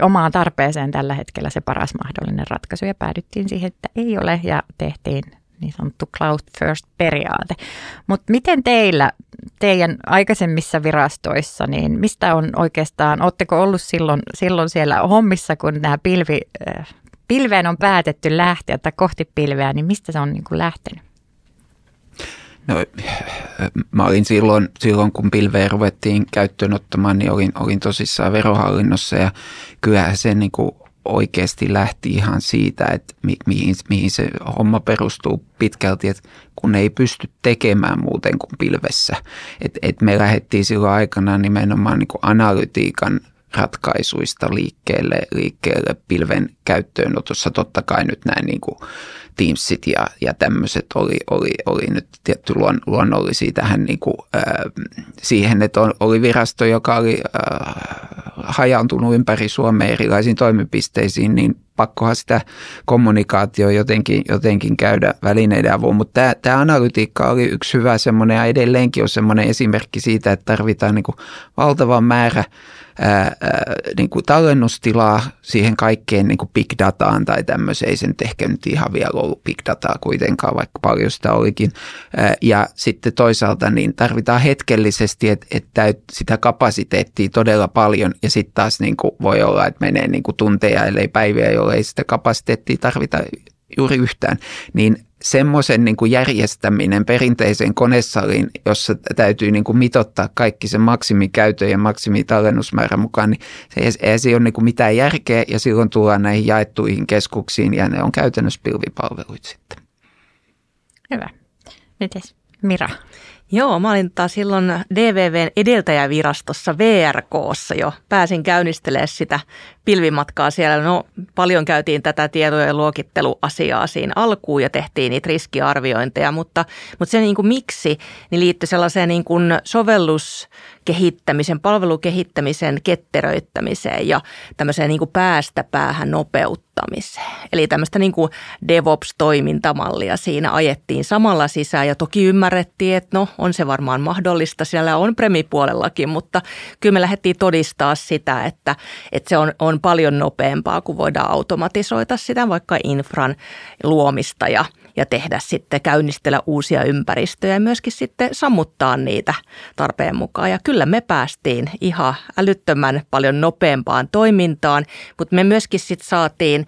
omaan tarpeeseen tällä hetkellä se paras mahdollinen ratkaisu ja päädyttiin siihen, että ei ole ja tehtiin niin sanottu cloud first -periaate. Mutta miten teidän aikaisemmissa virastoissa, niin mistä on oikeastaan, ootteko ollut silloin siellä hommissa, kun nämä pilveen on päätetty lähteä tai kohti pilveä, niin mistä se on niin kuin lähtenyt? No, mä olin silloin kun pilveä ruvettiin käyttöön ottamaan, niin olin tosissaan verohallinnossa ja kyllähän se niin kuin oikeasti lähti ihan siitä, että mihin se homma perustuu pitkälti, että kun ei pysty tekemään muuten kuin pilvessä. Et me lähdettiin silloin aikanaan nimenomaan niin kuin analytiikan ratkaisuista liikkeelle pilven käyttöönotossa. Totta kai nyt näin niin kuin Teamsit ja tämmöiset oli nyt tietty luonnollisia tähän niin kuin, siihen, että oli virasto, joka oli hajaantunut ympäri Suomea erilaisiin toimipisteisiin, niin pakkohan sitä kommunikaatioa jotenkin käydä välineiden avulla. Mutta tämä analytiikka oli yksi hyvä semmoinen ja edelleenkin on semmoinen esimerkki siitä, että tarvitaan niin kuin valtava määrä niin kuin tallennustilaa siihen kaikkeen niin kuin big dataan tai tämmöiseen. Ei se nyt ehkä nyt ihan vielä ollut big dataa kuitenkaan, vaikka paljon sitä olikin. Ja sitten toisaalta niin tarvitaan hetkellisesti, että sitä kapasiteettia todella paljon ja sitten taas niin kuin voi olla, että menee niin kuin tunteja ellei päiviä, jolle ei sitä kapasiteettia tarvita juuri yhtään, niin semmoisen niin kuin järjestäminen perinteiseen konesaliin, jossa täytyy niin kuin mitottaa kaikki sen maksimikäytön ja maksimitallennusmäärän mukaan, niin se ei ole niin kuin mitään järkeä ja silloin tullaan näihin jaettuihin keskuksiin ja ne on käytännössä pilvipalveluita sitten. Hyvä. Mites Mira? Joo, mä olin taas silloin DVVn edeltäjävirastossa VRK:ssa jo. Pääsin käynnistelemaan sitä pilvimatkaa siellä. No, paljon käytiin tätä tietojen luokitteluasiaa siinä alkuun ja tehtiin niitä riskiarviointeja, mutta se niin kuin miksi niin liittyi sellaiseen niin kuin sovelluskehittämisen, palvelukehittämisen ketteröittämiseen ja tämmöiseen niin kuin päästä päähän nopeuttamiseen. Eli tämmöistä niin kuin DevOps-toimintamallia siinä ajettiin samalla sisään ja toki ymmärrettiin, että no, on se varmaan mahdollista, siellä on premipuolellakin, mutta kyllä me lähdettiin todistaa sitä, että se on paljon nopeampaa, kun voidaan automatisoida sitä vaikka infran luomista ja tehdä sitten, käynnistellä uusia ympäristöjä ja myöskin sitten sammuttaa niitä tarpeen mukaan. Ja kyllä me päästiin ihan älyttömän paljon nopeampaan toimintaan, mutta me myöskin sitten saatiin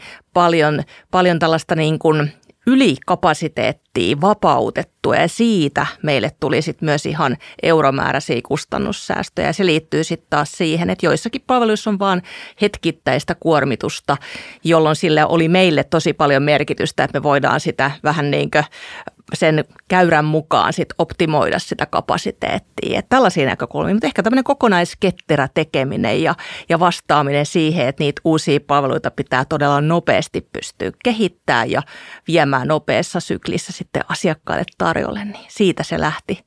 paljon tällaista niin kuin ylikapasiteettia vapautettua ja siitä meille tuli sitten myös ihan euromääräisiä kustannussäästöjä. Se liittyy sitten taas siihen, että joissakin palveluissa on vaan hetkittäistä kuormitusta, jolloin sillä oli meille tosi paljon merkitystä, että me voidaan sitä vähän niin kuin sen käyrän mukaan sit optimoida sitä kapasiteettia. Et tällaisia näkökulmia, mutta ehkä tämmöinen kokonaisketterä tekeminen ja vastaaminen siihen, että niitä uusia palveluita pitää todella nopeasti pystyä kehittämään ja viemään nopeassa syklissä sitten asiakkaille tarjolle, niin siitä se lähti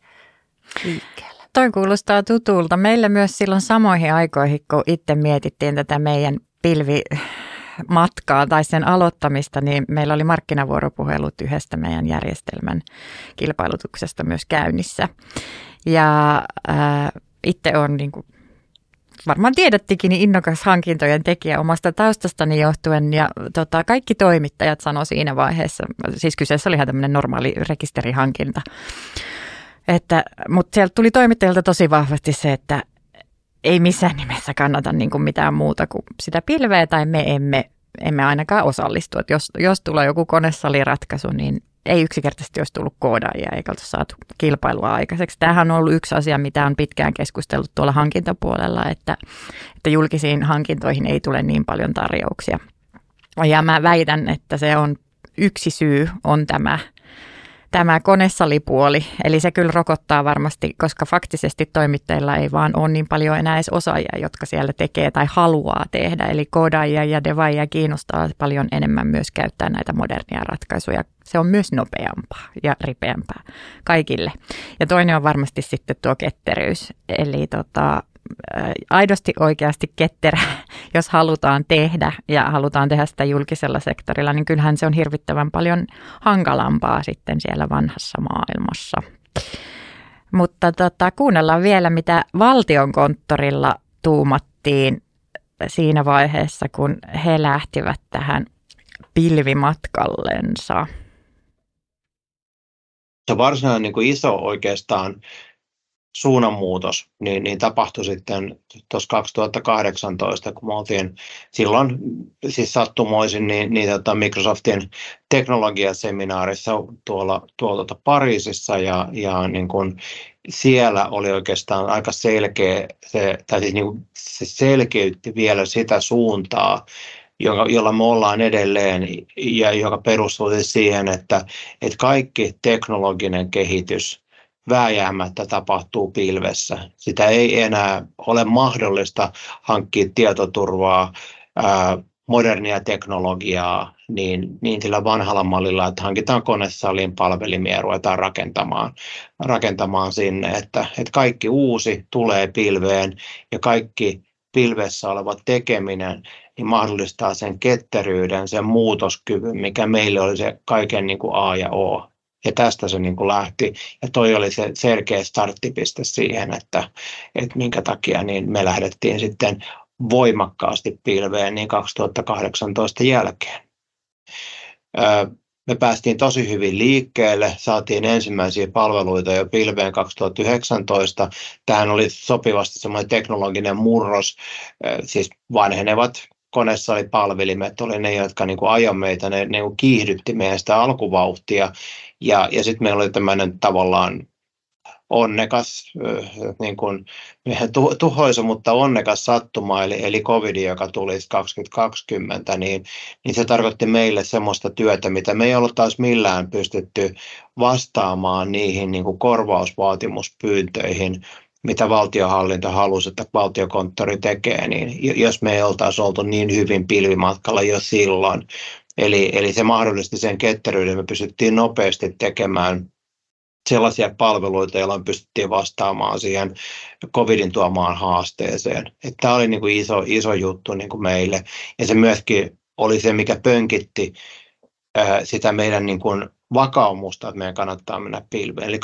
liikkeelle. Toi kuulostaa tutulta. Meillä myös silloin samoihin aikoihin, kun itse mietittiin tätä meidän pilvimatkaa tai sen aloittamista, niin meillä oli markkinavuoropuhelut yhdestä meidän järjestelmän kilpailutuksesta myös käynnissä. Ja itse olen, niin kuin varmaan tiedättekin, niin innokas hankintojen tekijä omasta taustastani johtuen. Ja kaikki toimittajat sanoi siinä vaiheessa, siis kyseessä oli ihan tämmöinen normaali rekisterihankinta. Mutta sieltä tuli toimittajilta tosi vahvasti se, että ei missään nimessä kannata niin kuin mitään muuta kuin sitä pilveä tai me emme ainakaan osallistu. Jos tulee joku konesaliratkaisu, niin ei yksinkertaisesti olisi tullut koodaajia eikä oltu saatu kilpailua aikaiseksi. Tämähän on ollut yksi asia, mitä on pitkään keskustellut tuolla hankintapuolella, että julkisiin hankintoihin ei tule niin paljon tarjouksia. Ja mä väitän, että se on yksi syy on tämä konesalipuoli, eli se kyllä rokottaa varmasti, koska faktisesti toimittajilla ei vaan ole niin paljon enää edes osaajia, jotka siellä tekee tai haluaa tehdä. Eli koodaajia ja devaajia kiinnostaa paljon enemmän myös käyttää näitä modernia ratkaisuja. Se on myös nopeampaa ja ripeämpää kaikille. Ja toinen on varmasti sitten tuo ketteryys, eli aidosti oikeasti ketterä, jos halutaan tehdä ja halutaan tehdä sitä julkisella sektorilla, niin kyllähän se on hirvittävän paljon hankalampaa sitten siellä vanhassa maailmassa. Mutta kuunnellaan vielä, mitä Valtiokonttorilla tuumattiin siinä vaiheessa, kun he lähtivät tähän pilvimatkallensa. Se varsinainen niin kuin iso oikeastaan suunnanmuutos niin tapahtui sitten tuossa 2018, kun me oltiin silloin siis sattumoisin Microsoftin teknologiaseminaarissa tuolla Pariisissa ja niin kuin siellä oli oikeastaan aika selkeä se selkeytti vielä sitä suuntaa, jolla me ollaan edelleen ja joka perustuu siihen, että kaikki teknologinen kehitys vääjäämättä tapahtuu pilvessä. Sitä ei enää ole mahdollista hankkia tietoturvaa, modernia teknologiaa niin sillä vanhalla mallilla, että hankitaan konesaliin palvelimia ja ruvetaan rakentamaan sinne, että kaikki uusi tulee pilveen ja kaikki pilvessä oleva tekeminen niin mahdollistaa sen ketteryyden, sen muutoskyvyn, mikä meille oli se kaiken niin kuin A ja O. Ja tästä se niin kuin lähti, ja toi oli se selkeä starttipiste siihen, että minkä takia niin me lähdettiin sitten voimakkaasti pilveen niin 2018 jälkeen. Me päästiin tosi hyvin liikkeelle, saatiin ensimmäisiä palveluita jo pilveen 2019. Tähän oli sopivasti semmoinen teknologinen murros, siis vanhenevat konesalipalvelimet oli ne, jotka niin kuin ajoi meitä, ne niin kuin kiihdytti meidän sitä alkuvauhtia, ja sitten meillä oli tämmöinen tavallaan onnekas, niin kuin tuhoisa, mutta onnekas sattuma, eli COVID, joka tuli 2020, niin se tarkoitti meille semmoista työtä, mitä me ei ollut taas millään pystytty vastaamaan niihin niin kuin korvausvaatimuspyyntöihin, mitä valtiohallinto halusi, että Valtiokonttori tekee, niin jos me ei oltaisi oltu niin hyvin pilvimatkalla jo silloin. Eli se mahdollisti sen ketteryyden, me pystyttiin nopeasti tekemään sellaisia palveluita, joilla pystyttiin vastaamaan siihen COVIDin tuomaan haasteeseen. Tämä oli niin kuin iso juttu niin kuin meille, ja se myöskin oli se, mikä pönkitti sitä meidän niin kuin vakaumusta, että meidän kannattaa mennä pilveen. Eli 2020-2021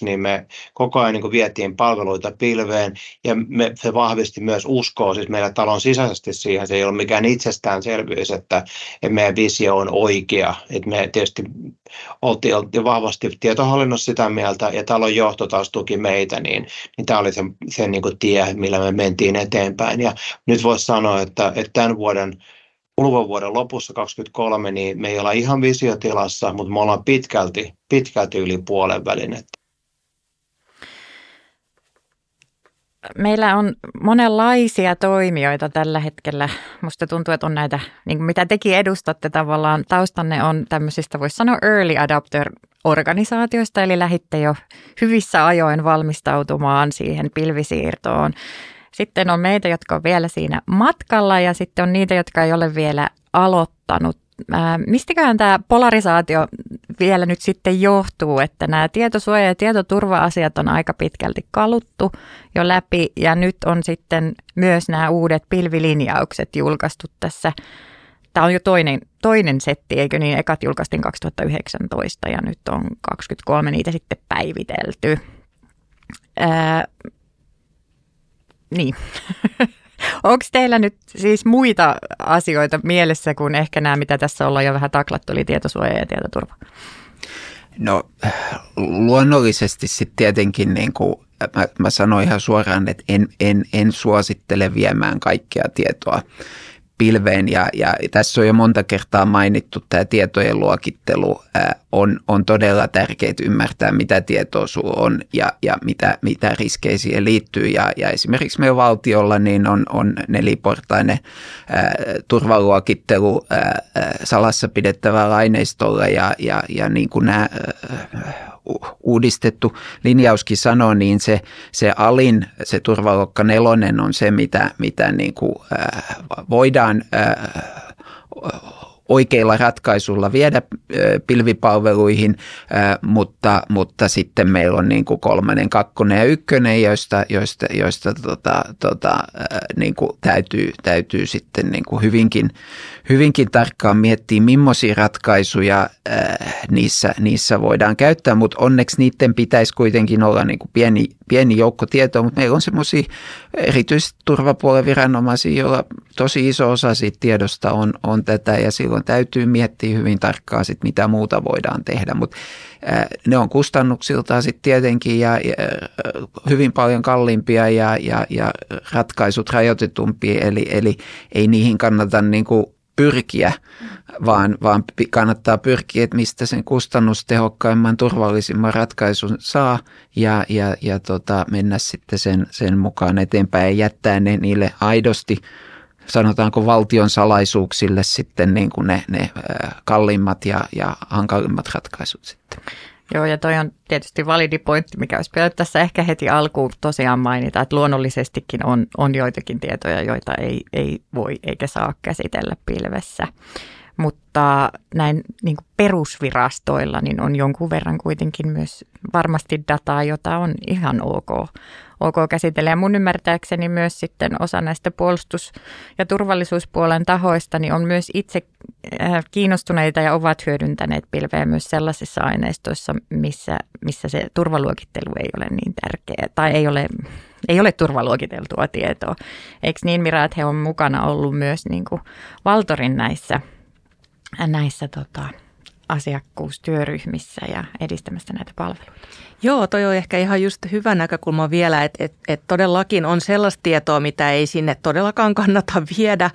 niin me koko ajan niin kuin vietiin palveluita pilveen, ja se vahvisti myös uskoa, siis meillä talon sisäisesti siihen, se ei ole mikään itsestäänselvyys, että meidän visio on oikea. Että me tietysti oltiin vahvasti tietohallinnossa sitä mieltä, ja talon johto taas tuki meitä, niin tämä oli se niin kuin tie, millä me mentiin eteenpäin. Ja nyt voisi sanoa, että tämän vuoden kuluvan vuoden lopussa 2023 niin me ei olla ihan visiotilassa, mutta me ollaan pitkälti yli puolen välin. Meillä on monenlaisia toimijoita tällä hetkellä. Musta tuntuu, että on näitä, niin mitä tekin edustatte tavallaan, taustanne on tämmöisistä, voisi sanoa early adopter-organisaatioista, eli lähditte jo hyvissä ajoin valmistautumaan siihen pilvisiirtoon. Sitten on meitä, jotka on vielä siinä matkalla, ja sitten on niitä, jotka ei ole vielä aloittanut. Mistäköhän tämä polarisaatio vielä nyt sitten johtuu, että nämä tietosuoja- ja tietoturva-asiat on aika pitkälti kaluttu jo läpi, ja nyt on sitten myös nämä uudet pilvilinjaukset julkaistu tässä. Tämä on jo toinen setti, eikö niin? Ekat julkaistiin 2019, ja nyt on 2023 niitä sitten päivitelty. Niin. Onko teillä nyt siis muita asioita mielessä kuin ehkä nämä, mitä tässä ollaan jo vähän taklattu, eli tietosuoja ja tietoturva? No luonnollisesti sitten tietenkin, niin kuin mä sanoin ihan suoraan, että en suosittele viemään kaikkea tietoa pilveen. Ja tässä on jo monta kertaa mainittu, tämä tietojen luokittelu on todella tärkeää ymmärtää, mitä tietoa sulla on ja mitä riskejä siihen liittyy. Ja esimerkiksi meidän valtiolla niin on neliportainen turvaluokittelu salassa pidettävällä aineistolla ja niin kuin nämä uudistettu linjauskin sanoo, niin se alin, se turvaluokka 4 on se, mitä niin kuin voidaan oikeilla ratkaisuilla viedä pilvipalveluihin, mutta sitten meillä on niin kuin 3., 2. ja 1, joista niin kuin täytyy sitten niin kuin hyvinkin tarkkaan miettiä, millaisia ratkaisuja niissä voidaan käyttää, mutta onneksi niiden pitäisi kuitenkin olla niin kuin pieni joukko tietoa, mutta meillä on semmoisia erityisesti turvapuolen viranomaisia, joilla tosi iso osa siitä tiedosta on tätä, ja silloin täytyy miettiä hyvin tarkkaan sit, mitä muuta voidaan tehdä, mutta ne on kustannuksiltaan sitten tietenkin ja hyvin paljon kalliimpia ja ratkaisut rajoitetumpia, eli ei niihin kannata niinku pyrkiä, vaan kannattaa pyrkiä, että mistä sen kustannustehokkaimman, turvallisimman ratkaisun saa ja mennä sitten sen mukaan eteenpäin ja jättää ne niille aidosti, sanotaanko valtion salaisuuksille sitten niin kuin ne kalliimmat ja hankalimmat ratkaisut sitten. Joo, ja toi on tietysti validi pointti, mikä olisi pitänyt tässä ehkä heti alkuun tosiaan mainita, että luonnollisestikin on joitakin tietoja, joita ei voi eikä saa käsitellä pilvessä. Mutta näin niin kuin perusvirastoilla niin on jonkun verran kuitenkin myös varmasti dataa, jota on ihan ok käsitellä. Ja mun ymmärtääkseni myös sitten osa näistä puolustus- ja turvallisuuspuolen tahoista niin on myös itse kiinnostuneita ja ovat hyödyntäneet pilveä myös sellaisissa aineistoissa, missä se turvaluokittelu ei ole niin tärkeä tai ei ole turvaluokiteltua tietoa. Eikö niin, Mira, että he on mukana ollut myös niin kuin Valtorin näissä asiakkuustyöryhmissä ja edistämässä näitä palveluita? Joo, toi on ehkä ihan just hyvä näkökulma vielä, että todellakin on sellaista tietoa, mitä ei sinne todellakaan kannata viedä,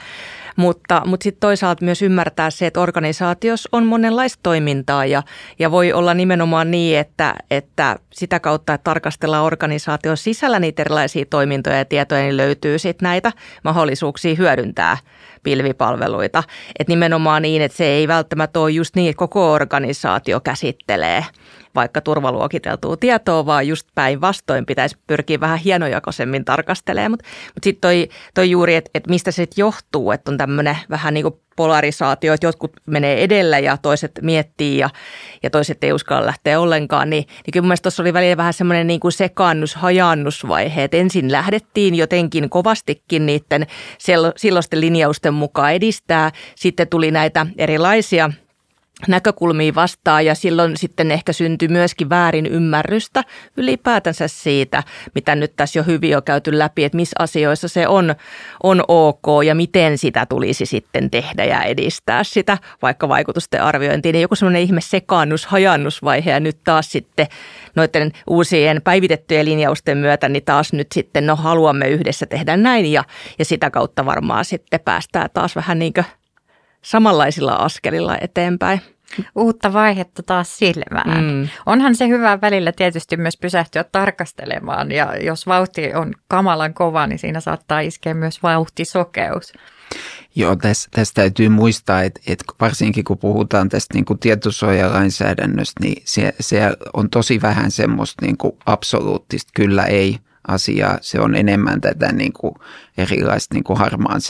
mutta sitten toisaalta myös ymmärtää se, että organisaatiossa on monenlaista toimintaa ja voi olla nimenomaan niin, että sitä kautta, että tarkastellaan organisaation sisällä niitä erilaisia toimintoja ja tietoja, niin löytyy sitten näitä mahdollisuuksia hyödyntää pilvipalveluita. Että nimenomaan niin, että se ei välttämättä ole just niin, että koko organisaatio käsittelee vaikka turvaluokiteltua tietoa, vaan just päinvastoin pitäisi pyrkiä vähän hienojakoisemmin tarkastelemaan. Mutta sitten toi juuri, että mistä se johtuu, että on tämmöinen vähän niin kuin polarisaatio, että jotkut menee edellä ja toiset miettii ja toiset ei uskalla lähteä ollenkaan, niin kyllä mun mielestä tuossa oli välillä vähän semmoinen niin kuin sekaannus-hajaannusvaihe, että ensin lähdettiin jotenkin kovastikin niiden silloisten linjausten mukaan edistää, sitten tuli näitä erilaisia näkökulmia vastaan ja silloin sitten ehkä syntyi myöskin väärin ymmärrystä ylipäätänsä siitä, mitä nyt tässä jo hyvin on käyty läpi, että missä asioissa se on ok ja miten sitä tulisi sitten tehdä ja edistää sitä vaikka vaikutusten arviointiin. Ja joku semmoinen ihme sekaannus, hajannusvaihe ja nyt taas sitten noiden uusien päivitettyjen linjausten myötä, niin taas nyt sitten no haluamme yhdessä tehdä näin ja sitä kautta varmaan sitten päästään taas vähän niin kuin samanlaisilla askelilla eteenpäin. Uutta vaihetta taas silmään. Onhan se hyvä välillä tietysti myös pysähtyä tarkastelemaan ja jos vauhti on kamalan kova, niin siinä saattaa iskeä myös vauhtisokeus. Joo, tässä täytyy muistaa, että varsinkin kun puhutaan tästä niin kuin tietosuojalainsäädännöstä, niin se on tosi vähän semmoista niin kuin absoluuttista kyllä ei asiaa. Se on enemmän tätä niin kuin erilaista niin kuin harmaan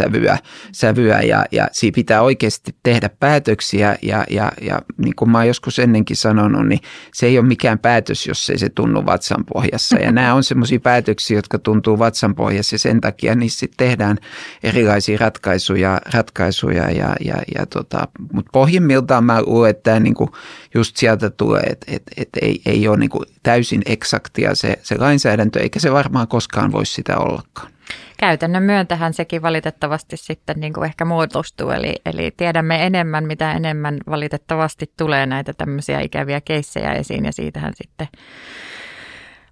sävyä ja siinä pitää oikeasti tehdä päätöksiä ja niin kuin mä oon joskus ennenkin sanonut, niin se ei ole mikään päätös, jos ei se tunnu vatsan pohjassa. Ja nämä on semmoisia päätöksiä, jotka tuntuu vatsan pohjassa ja sen takia niissä sitten tehdään erilaisia ratkaisuja mutta pohjimmiltaan mä luulen, että tämä niin kuin just sieltä tulee, että ei ole niin kuin täysin eksaktia se lainsäädäntö eikä se varmaan koskaan voisi sitä ollakaan. Käytännön myöntähän sekin valitettavasti sitten niin kuin ehkä muodostuu, eli tiedämme enemmän, mitä enemmän valitettavasti tulee näitä tämmöisiä ikäviä keissejä esiin, ja siitähän sitten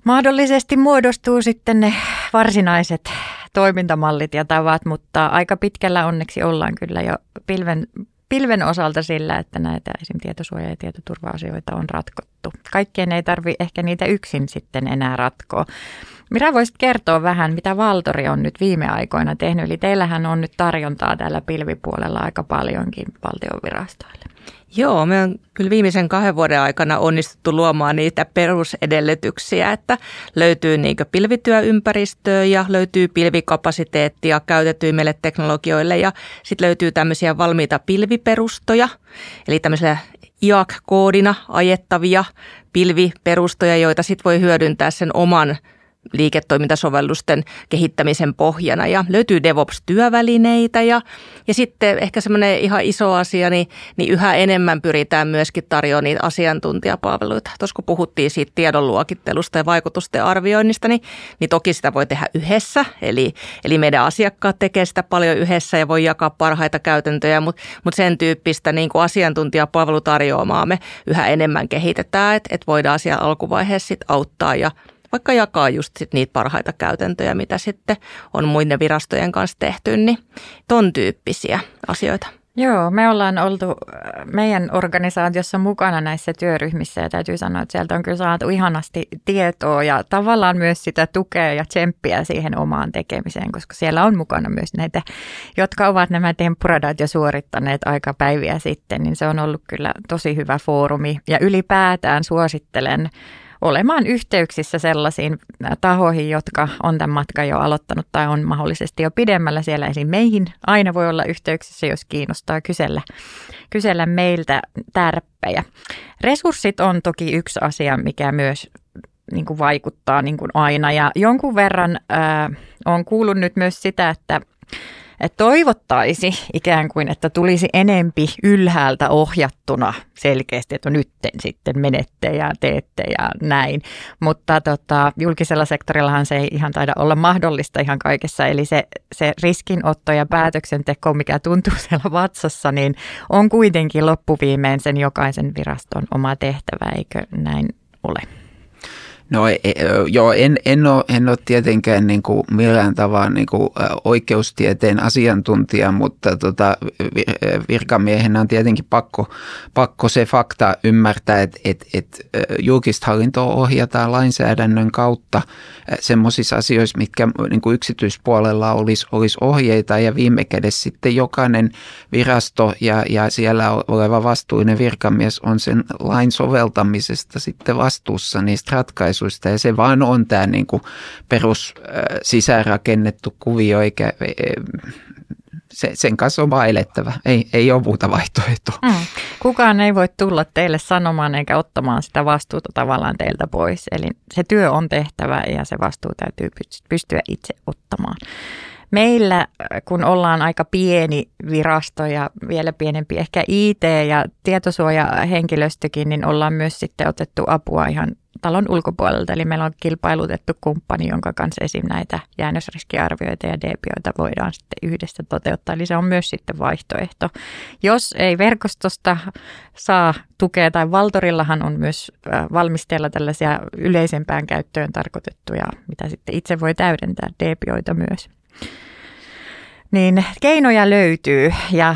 mahdollisesti muodostuu sitten ne varsinaiset toimintamallit ja tavat, mutta aika pitkällä onneksi ollaan kyllä jo pilven osalta sillä, että näitä esim. Tietosuoja- ja tietoturva-asioita on ratkottu. Kaikkien ei tarvitse ehkä niitä yksin sitten enää ratkoa. Mira, voisit kertoa vähän, mitä Valtori on nyt viime aikoina tehnyt? Eli teillähän on nyt tarjontaa täällä pilvipuolella aika paljonkin valtionvirastoille. Joo, me on kyllä viimeisen 2 vuoden aikana onnistuttu luomaan niitä perusedellytyksiä, että löytyy niinkö pilvityöympäristöä ja löytyy pilvikapasiteettia käytetyille teknologioille ja sitten löytyy tämmöisiä valmiita pilviperustoja, eli tämmöisiä IAC-koodina ajettavia pilviperustoja, joita sitten voi hyödyntää sen oman liiketoimintasovellusten kehittämisen pohjana ja löytyy DevOps-työvälineitä ja sitten ehkä semmoinen ihan iso asia, niin yhä enemmän pyritään myöskin tarjoamaan niitä asiantuntijapalveluita. Tuossa kun puhuttiin siitä tiedon luokittelusta ja vaikutusten arvioinnista, niin toki sitä voi tehdä yhdessä, eli meidän asiakkaat tekee sitä paljon yhdessä ja voi jakaa parhaita käytäntöjä, mutta sen tyyppistä niin kuin asiantuntijapalvelutarjoamaa me yhä enemmän kehitetään, että voidaan siellä alkuvaiheessa sit auttaa ja vaikka jakaa just sit niitä parhaita käytäntöjä, mitä sitten on muiden virastojen kanssa tehty, niin ton tyyppisiä asioita. Joo, me ollaan oltu meidän organisaatiossa mukana näissä työryhmissä ja täytyy sanoa, että sieltä on kyllä saatu ihanasti tietoa ja tavallaan myös sitä tukea ja tsemppiä siihen omaan tekemiseen, koska siellä on mukana myös näitä, jotka ovat nämä temppuradat jo suorittaneet aika päiviä sitten, niin se on ollut kyllä tosi hyvä foorumi ja ylipäätään suosittelen olemaan yhteyksissä sellaisiin tahoihin, jotka on tämän matkan jo aloittanut tai on mahdollisesti jo pidemmällä siellä. Eli meihin aina voi olla yhteyksissä, jos kiinnostaa kysellä meiltä tärppejä. Resurssit on toki yksi asia, mikä myös niin kuin vaikuttaa niin kuin aina. Ja jonkun verran on kuullut nyt myös sitä, että toivottaisi ikään kuin, että tulisi enempi ylhäältä ohjattuna selkeästi, että nyt sitten menette ja teette ja näin. Mutta julkisella sektorillahan se ei ihan taida olla mahdollista ihan kaikessa. Eli se riskinotto ja päätöksenteko, mikä tuntuu siellä vatsassa, niin on kuitenkin loppuviimein sen jokaisen viraston oma tehtävä, eikö näin ole? No joo, en ole tietenkään niin kuin millään tavalla niin kuin oikeustieteen asiantuntija, mutta virkamiehenä on tietenkin pakko se fakta ymmärtää, että julkista hallintoa ohjataan lainsäädännön kautta semmoisissa asioissa, mitkä niin kuin yksityispuolella olisi ohjeita ja viime kädessä sitten jokainen virasto ja siellä oleva vastuinen virkamies on sen lain soveltamisesta sitten vastuussa niistä ratkaisuista. Ja se vaan on tämä niin kuin perus sisäänrakennettu kuvio, eikä sen kanssa on vaan elettävä. Ei ole muuta vaihtoehtoa. Kukaan ei voi tulla teille sanomaan eikä ottamaan sitä vastuuta tavallaan teiltä pois. Eli se työ on tehtävä ja se vastuu täytyy pystyä itse ottamaan. Meillä, kun ollaan aika pieni virasto ja vielä pienempi ehkä IT- ja tietosuojahenkilöstökin, niin ollaan myös sitten otettu apua ihan talon ulkopuolelta. Eli meillä on kilpailutettu kumppani, jonka kanssa esim. Näitä jäännösriskiarvioita ja DPOita voidaan sitten yhdessä toteuttaa. Eli se on myös sitten vaihtoehto. Jos ei verkostosta saa tukea, tai Valtorillahan on myös valmisteilla tällaisia yleisempään käyttöön tarkoitettuja, mitä sitten itse voi täydentää DPOita myös. Niin keinoja löytyy ja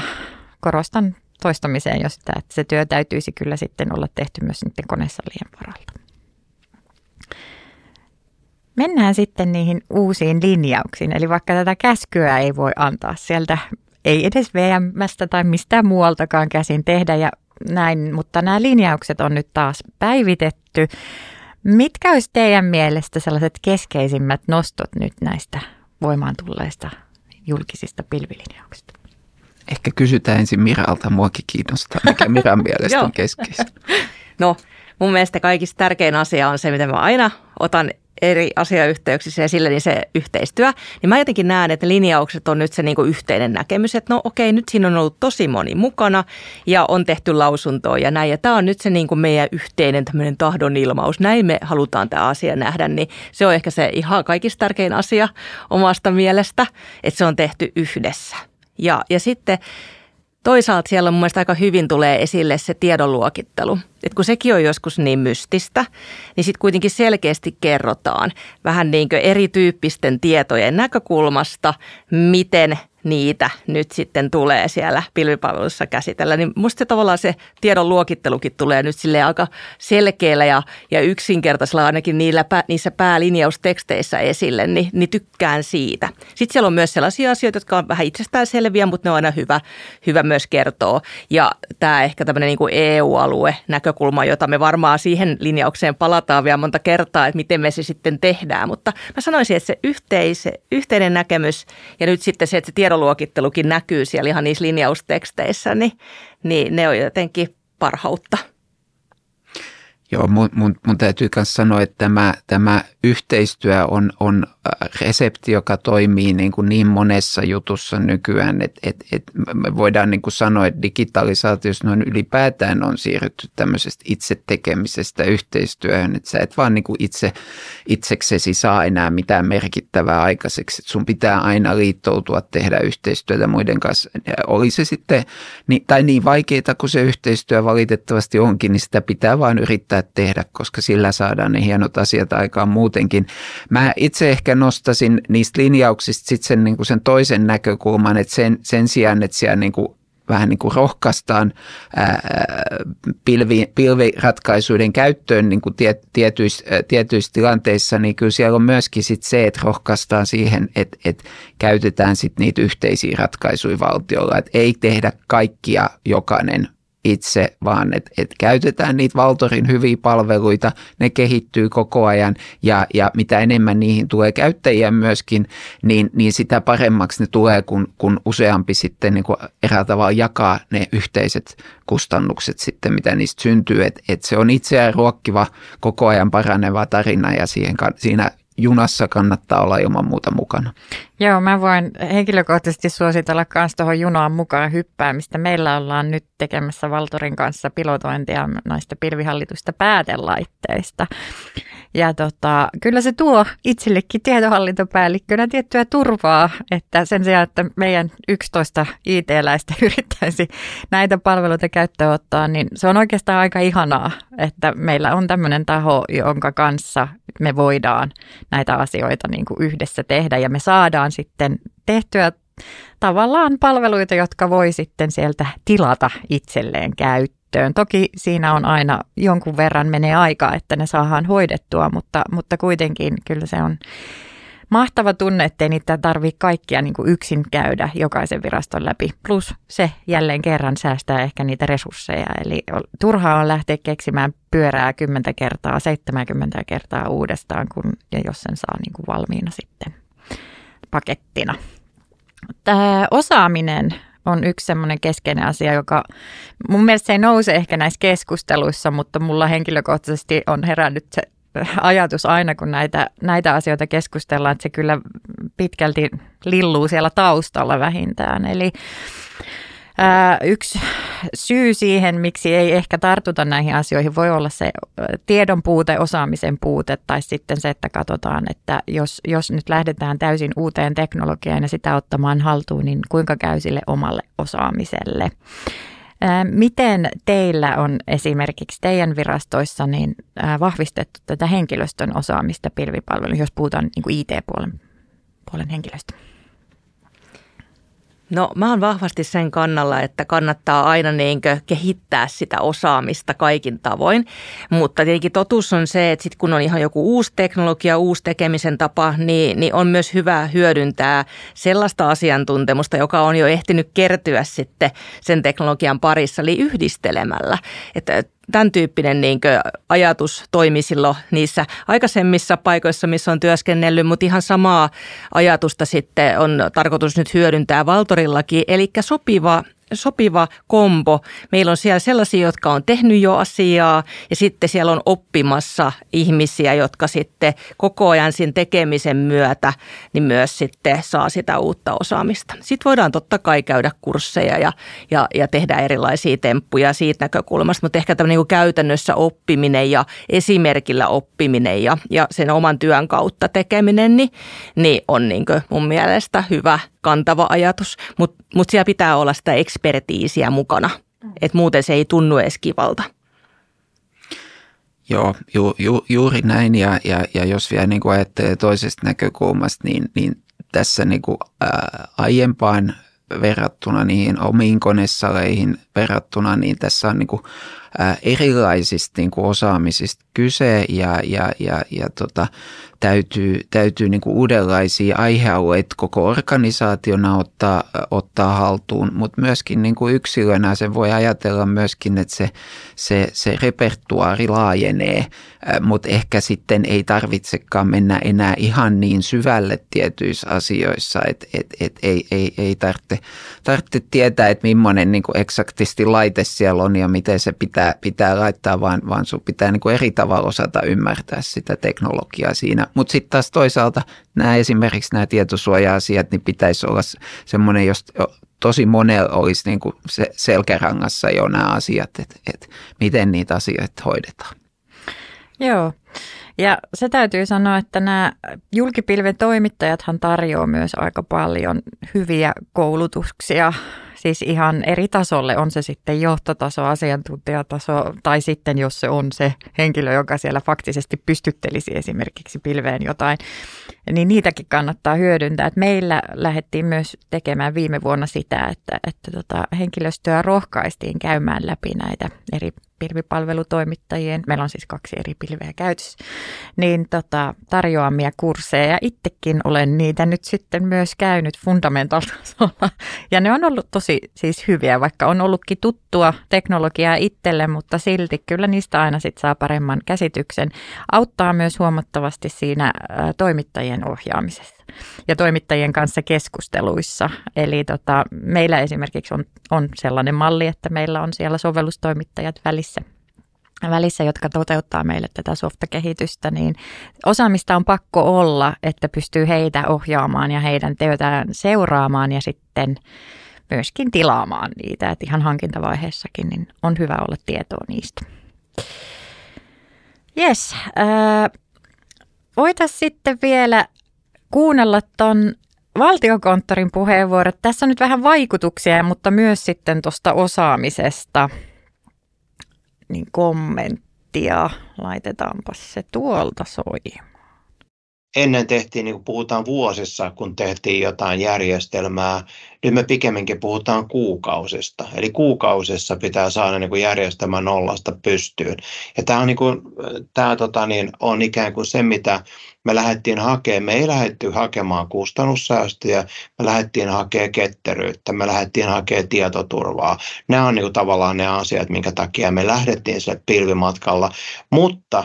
korostan toistamiseen jo sitä, että se työ täytyisi kyllä sitten olla tehty myös niiden konesalien varalta. Mennään sitten niihin uusiin linjauksiin, eli vaikka tätä käskyä ei voi antaa sieltä, ei edes VM:stä tai mistään muualtakaan käsin tehdä ja näin, mutta nämä linjaukset on nyt taas päivitetty. Mitkä olisi teidän mielestä sellaiset keskeisimmät nostot nyt näistä voimaan tulleista julkisista pilvilinjauksista? Ehkä kysytään ensin Miralta, muakin kiinnostaa, mikä Miran mielestä on keskeistä. No, mun mielestä kaikista tärkein asia on se, mitä mä aina otan eri asiayhteyksissä esille, niin se yhteistyö. Niin mä jotenkin näen, että linjaukset on nyt se niin kuin yhteinen näkemys, että no okei, nyt siinä on ollut tosi moni mukana ja on tehty lausuntoa ja näin. Ja tämä on nyt se niin kuin meidän yhteinen tämmöinen tahdonilmaus. Näin me halutaan tämä asia nähdä, niin se on ehkä se ihan kaikista tärkein asia omasta mielestä, että se on tehty yhdessä. Ja sitten toisaalta siellä mun mielestä aika hyvin tulee esille se tiedonluokittelu. Et kun sekin on joskus niin mystistä, niin sitten kuitenkin selkeästi kerrotaan vähän niin kuin erityyppisten tietojen näkökulmasta, miten niitä nyt sitten tulee siellä pilvipalvelussa käsitellä. Niin musta se tavallaan se tiedon luokittelukin tulee nyt silleen aika selkeällä ja yksinkertaisella ainakin niissä päälinjausteksteissä esille, niin tykkään siitä. Sitten siellä on myös sellaisia asioita, jotka on vähän itsestäänselviä, mutta ne on aina hyvä myös kertoa. Ja tämä ehkä tämmöinen niin kuin EU-alue näkökulma, jota me varmaan siihen linjaukseen palataan vielä monta kertaa, että miten me se sitten tehdään. Mutta mä sanoisin, että se yhteinen näkemys ja nyt sitten se, että se tiedonluokittelukin näkyy siellä ihan niissä linjausteksteissä, niin ne on jotenkin parhautta. Joo, mun täytyy myös sanoa, että tämä yhteistyö on resepti, joka toimii niin monessa jutussa nykyään, että me voidaan niin kuin sanoa, että digitalisaatiossa noin ylipäätään on siirrytty tämmöisestä itse tekemisestä yhteistyöhön, että sä et vaan niin kuin itseksesi saa enää mitään merkittävää aikaiseksi, että sun pitää aina liittoutua, tehdä yhteistyötä muiden kanssa, oli se sitten, tai niin vaikeaa kuin se yhteistyö valitettavasti onkin, niin sitä pitää vaan yrittää tehdä, koska sillä saadaan ne hienot asiat aikaan muutenkin. Mä itse ehkä nostasin niistä linjauksista sitten sen toisen näkökulman, että sen sijaan, että siellä vähän niin kuin rohkaistaan pilviratkaisuiden käyttöön niin kuin tietyissä tilanteissa, niin kyllä siellä on myöskin sit se, että rohkaistaan siihen, että käytetään sit niitä yhteisiä ratkaisuja valtiolla, että ei tehdä kaikkia jokainen itse, vaan että käytetään niitä Valtorin hyviä palveluita, ne kehittyy koko ajan ja mitä enemmän niihin tulee käyttäjiä myöskin, niin sitä paremmaksi ne tulee, kun useampi sitten niin kuin eräällä tavalla jakaa ne yhteiset kustannukset sitten, mitä niistä syntyy, että se on itseään ruokkiva, koko ajan paraneva tarina ja siinä junassa kannattaa olla ilman muuta mukana. Joo, mä voin henkilökohtaisesti suositella myös tuohon junaan mukaan hyppäämistä. Meillä ollaan nyt tekemässä Valtorin kanssa pilotointia näistä pilvihallitusta päätelaitteista. Ja kyllä se tuo itsellekin tietohallintopäällikkönä tiettyä turvaa, että sen sijaan, että meidän 11 IT-läistä yrittäisi näitä palveluita käyttöön ottaa, niin se on oikeastaan aika ihanaa, että meillä on tämmöinen taho, jonka kanssa me voidaan näitä asioita niin kuin yhdessä tehdä ja me saadaan sitten tehtyä tavallaan palveluita, jotka voi sitten sieltä tilata itselleen käyttöön. Toki siinä on aina jonkun verran menee aikaa, että ne saadaan hoidettua, mutta kuitenkin kyllä se on mahtava tunne, ettei niitä tarvitse kaikkia niin kuin yksin käydä jokaisen viraston läpi. Plus se jälleen kerran säästää ehkä niitä resursseja. Eli turhaa on lähteä keksimään pyörää 10 kertaa, 70 kertaa uudestaan, ja jos sen saa niin kuin valmiina sitten pakettina. Tämä osaaminen on yksi semmoinen keskeinen asia, joka mun mielestä ei nouse ehkä näissä keskusteluissa, mutta mulla henkilökohtaisesti on herännyt se ajatus aina, kun näitä asioita keskustellaan, että se kyllä pitkälti lilluu siellä taustalla vähintään. Eli yksi syy siihen, miksi ei ehkä tartuta näihin asioihin, voi olla se tiedon puute, osaamisen puute tai sitten se, että katsotaan, että jos nyt lähdetään täysin uuteen teknologiaan ja sitä ottamaan haltuun, niin kuinka käy sille omalle osaamiselle. Miten teillä on esimerkiksi teidän virastoissa niin vahvistettu tätä henkilöstön osaamista pilvipalveluun, jos puhutaan niin kuin IT-puolen henkilöstö? No mä oon vahvasti sen kannalla, että kannattaa aina kehittää sitä osaamista kaikin tavoin, mutta tietenkin totuus on se, että sit kun on ihan joku uusi teknologia, uusi tekemisen tapa, niin on myös hyvä hyödyntää sellaista asiantuntemusta, joka on jo ehtinyt kertyä sitten sen teknologian parissa, eli yhdistelemällä, että tämän tyyppinen ajatus toimi silloin niissä aikaisemmissa paikoissa, missä on työskennellyt, mutta ihan samaa ajatusta sitten on tarkoitus nyt hyödyntää Valtorillakin, eli sopiva kombo. Meillä on siellä sellaisia, jotka on tehnyt jo asiaa ja sitten siellä on oppimassa ihmisiä, jotka sitten koko ajan sen tekemisen myötä niin myös sitten saa sitä uutta osaamista. Sitten voidaan totta kai käydä kursseja ja tehdä erilaisia temppuja siitä näkökulmasta, mutta ehkä tämmöinen niin käytännössä oppiminen ja esimerkillä oppiminen ja sen oman työn kautta tekeminen niin on mun mielestä hyvä kantava ajatus, mutta siellä pitää olla sitä ekspertiisiä mukana, että muuten se ei tunnu edes kivalta. Joo, juuri näin ja jos vielä niin kuin ajattelee toisesta näkökulmasta, niin tässä niin kuin aiempaan verrattuna niihin omiin konesaleihin verrattuna, niin tässä on niin kuin erilaisista niin kuin osaamisista kyse ja täytyy niin kuin uudenlaisia aihealueita koko organisaationa ottaa haltuun, mutta myöskin niin kuin yksilönä sen voi ajatella myöskin, että se repertuaari laajenee, mutta ehkä sitten ei tarvitsekaan mennä enää ihan niin syvälle tietyissä asioissa, että ei tarvitse tietää, että millainen niin kuin eksaktisti laite siellä on ja miten se pitää laittaa, vaan sun pitää niin kuin eri tavalla osata ymmärtää sitä teknologiaa siinä. Mutta sitten taas toisaalta esimerkiksi nämä tietosuoja-asiat, niin pitäisi olla semmoinen, jos tosi monella olisi niin kuin selkärangassa jo nämä asiat, että miten niitä asioita hoidetaan. Joo, ja se täytyy sanoa, että nämä julkipilven toimittajathan tarjoaa myös aika paljon hyviä koulutuksia siis ihan eri tasolle, on se sitten johtotaso, asiantuntijataso tai sitten jos se on se henkilö, joka siellä faktisesti pystyttelisi esimerkiksi pilveen jotain, niin niitäkin kannattaa hyödyntää. Et meillä lähdettiin myös tekemään viime vuonna sitä, että henkilöstöä rohkaistiin käymään läpi näitä eri pilvipalvelutoimittajien, meillä on siis 2 eri pilveä käytössä, niin tarjoamia kursseja ja itsekin olen niitä nyt sitten myös käynyt fundamentaltasolla ja ne on ollut tosi siis hyviä, vaikka on ollutkin tuttua teknologiaa itselle, mutta silti kyllä niistä aina sit saa paremman käsityksen. Auttaa myös huomattavasti siinä toimittajien ohjaamisessa ja toimittajien kanssa keskusteluissa. Eli meillä esimerkiksi on sellainen malli, että meillä on siellä sovellustoimittajat välissä, jotka toteuttaa meille tätä softakehitystä, niin osaamista on pakko olla, että pystyy heitä ohjaamaan ja heidän työtään seuraamaan ja sitten myöskin tilaamaan niitä. Et ihan hankintavaiheessakin niin on hyvä olla tietoa niistä. Jes, voitaisiin sitten vielä kuunnella tuon Valtiokonttorin puheenvuorot. Tässä on nyt vähän vaikutuksia, mutta myös sitten tuosta osaamisesta. Niin kommenttia. Laitetaanpa se tuolta soimaan. Ennen tehtiin, niin puhutaan vuosissa, kun tehtiin jotain järjestelmää. Nyt me pikemminkin puhutaan kuukausista. Eli kuukausissa pitää saada niin järjestelmä nollasta pystyyn. Ja tämä on, on ikään kuin se, mitä me lähdettiin hakemaan. Me ei lähdetty hakemaan kustannussäästöjä, me lähdettiin hakemaan ketteryyttä, me lähdettiin hakemaan tietoturvaa. Nämä on niin tavallaan ne asiat, minkä takia me lähdettiin sille pilvimatkalla, mutta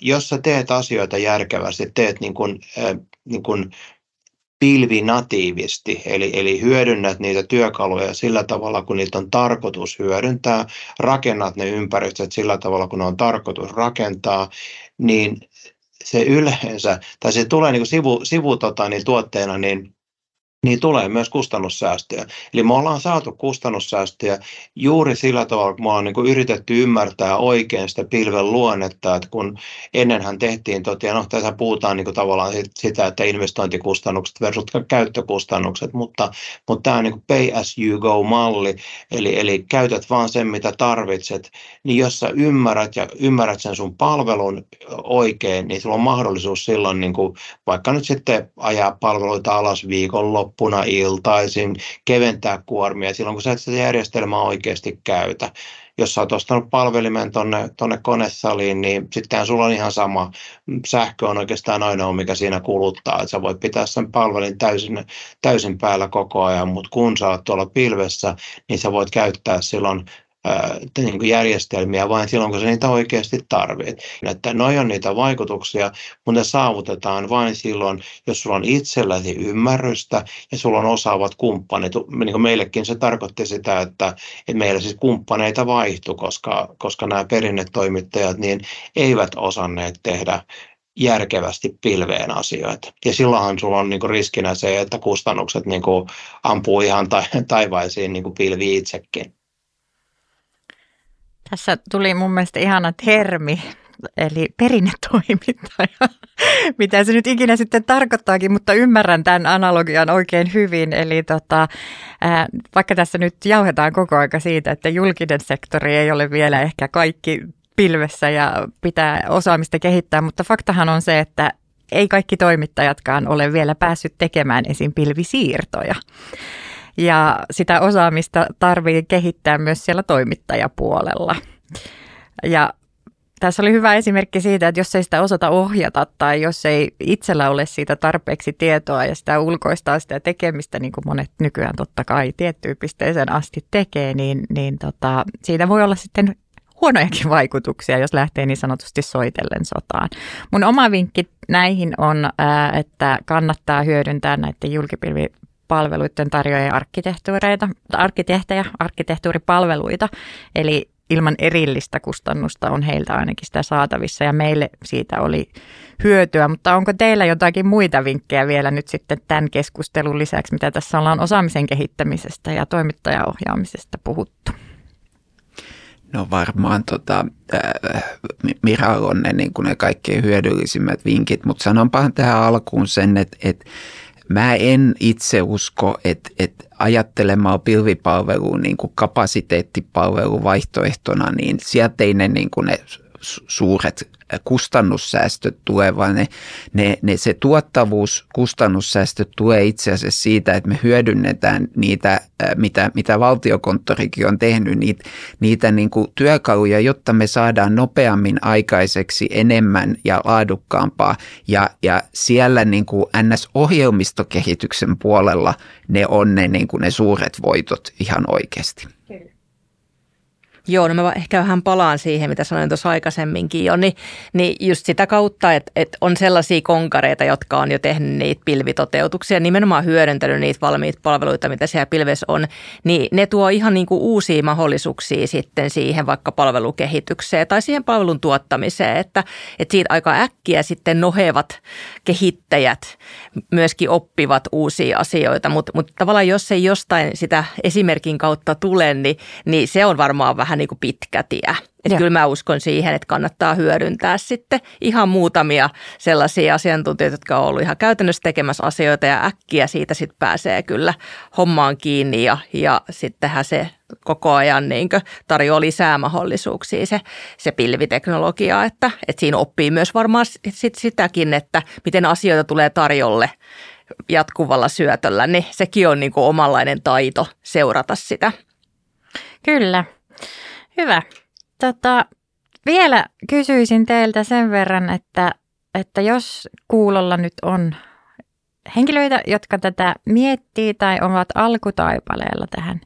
jos sä teet asioita järkevästi, teet niin kuin pilvinatiivisti, eli hyödynnät niitä työkaluja sillä tavalla, kun niitä on tarkoitus hyödyntää, rakennat ne ympäristöt sillä tavalla, kun ne on tarkoitus rakentaa, niin se yleensä, tai se tulee niin kuin tuotteena, niin tulee myös kustannussäästöjä. Eli me ollaan saatu kustannussäästöjä juuri sillä tavalla, kun me ollaan niin kuin yritetty ymmärtää oikein sitä pilven luonnetta, että kun ennenhän tehtiin, tässä puhutaan niin kuin tavallaan sitä, että investointikustannukset versus käyttökustannukset, mutta tämä on niin kuin pay as you go-malli, eli käytät vaan sen, mitä tarvitset, niin jos sä ymmärrät sen sun palvelun oikein, niin sulla on mahdollisuus silloin niin kuin, vaikka nyt sitten ajaa palveluita alas viikonloppuna iltaisin, keventää kuormia silloin, kun sä et sitä järjestelmää oikeasti käytä. Jos sä oot ostanut palvelimen tuonne konesaliin, niin sittenhän sulla on ihan sama. Sähkö on oikeastaan ainoa, mikä siinä kuluttaa. Et sä voit pitää sen palvelin täysin päällä koko ajan, mutta kun sä oot tuolla pilvessä, niin sä voit käyttää silloin järjestelmiä vain silloin, kun sä niitä oikeasti tarvitset. Noi on niitä vaikutuksia, mutta ne saavutetaan vain silloin, jos sulla on itselläsi ymmärrystä ja sulla on osaavat kumppanit. Niin meillekin se tarkoitti sitä, että meillä siis kumppaneita vaihtui, koska nämä perinnetoimittajat niin eivät osanneet tehdä järkevästi pilveen asioita. Ja silloinhan sulla on niinku riskinä se, että kustannukset niinku ampuu ihan taivaisiin niinku pilvi itsekin. Tässä tuli mun mielestä ihana termi, eli perinnetoimittaja, mitä se nyt ikinä sitten tarkoittaakin, mutta ymmärrän tämän analogian oikein hyvin. Eli vaikka tässä nyt jauhetaan koko aika siitä, että julkinen sektori ei ole vielä ehkä kaikki pilvessä ja pitää osaamista kehittää, mutta faktahan on se, että ei kaikki toimittajatkaan ole vielä päässyt tekemään esim. Pilvisiirtoja. Ja sitä osaamista tarvitsee kehittää myös siellä toimittajapuolella. Ja tässä oli hyvä esimerkki siitä, että jos ei sitä osata ohjata tai jos ei itsellä ole siitä tarpeeksi tietoa ja sitä ulkoistaa sitä tekemistä, niin kuin monet nykyään totta kai tiettyyn pisteeseen asti tekee, niin siitä voi olla sitten huonojakin vaikutuksia, jos lähtee niin sanotusti soitellen sotaan. Mun oma vinkki näihin on, että kannattaa hyödyntää näiden julkipilvipalveluiden tarjoajien arkkitehtuuripalveluita, eli ilman erillistä kustannusta on heiltä ainakin sitä saatavissa ja meille siitä oli hyötyä, mutta onko teillä jotakin muita vinkkejä vielä nyt sitten tämän keskustelun lisäksi, mitä tässä ollaan osaamisen kehittämisestä ja toimittajaohjaamisesta puhuttu? No varmaan Miralla on ne kaikkein hyödyllisimmät vinkit, mutta sanonpahan tähän alkuun sen, että Mä en itse usko, että ajattelemaan pilvipalvelua niin kuin kapasiteettipalvelun vaihtoehtona, niin sieltä ei ne, niin kuin ne suuret kustannussäästöt tulee, vaan se tuottavuus, kustannussäästöt tulee itse asiassa siitä, että me hyödynnetään niitä, mitä valtiokonttorikin on tehnyt, niitä niin kuin työkaluja, jotta me saadaan nopeammin aikaiseksi enemmän ja laadukkaampaa. Ja siellä niin kuin NS-ohjelmistokehityksen puolella ne on niin kuin ne suuret voitot ihan oikeasti. Joo, no mä ehkä vähän palaan siihen, mitä sanoin tuossa aikaisemminkin jo, niin just sitä kautta, että on sellaisia konkareita, jotka on jo tehnyt niitä pilvitoteutuksia, nimenomaan hyödyntänyt niitä valmiita palveluita, mitä siellä pilvessä on, niin ne tuo ihan niin kuin uusia mahdollisuuksia sitten siihen vaikka palvelukehitykseen tai siihen palvelun tuottamiseen, että siitä aika äkkiä sitten nohevat kehittäjät myöskin oppivat uusia asioita, mutta tavallaan jos ei jostain sitä esimerkin kautta tule, niin se on varmaan vähän niin kuin pitkä tie. Että kyllä mä uskon siihen, että kannattaa hyödyntää sitten ihan muutamia sellaisia asiantuntijoita, jotka on ollut ihan käytännössä tekemässä asioita ja äkkiä siitä sitten pääsee kyllä hommaan kiinni ja sittenhän se koko ajan niin kuin tarjoaa lisää mahdollisuuksia se pilviteknologia, että siinä oppii myös varmaan sitäkin, että miten asioita tulee tarjolle jatkuvalla syötöllä, niin sekin on niin kuin omanlainen taito seurata sitä. Kyllä. Hyvä. Vielä kysyisin teiltä sen verran, että jos kuulolla nyt on henkilöitä, jotka tätä miettii tai ovat alkutaipaleella tähän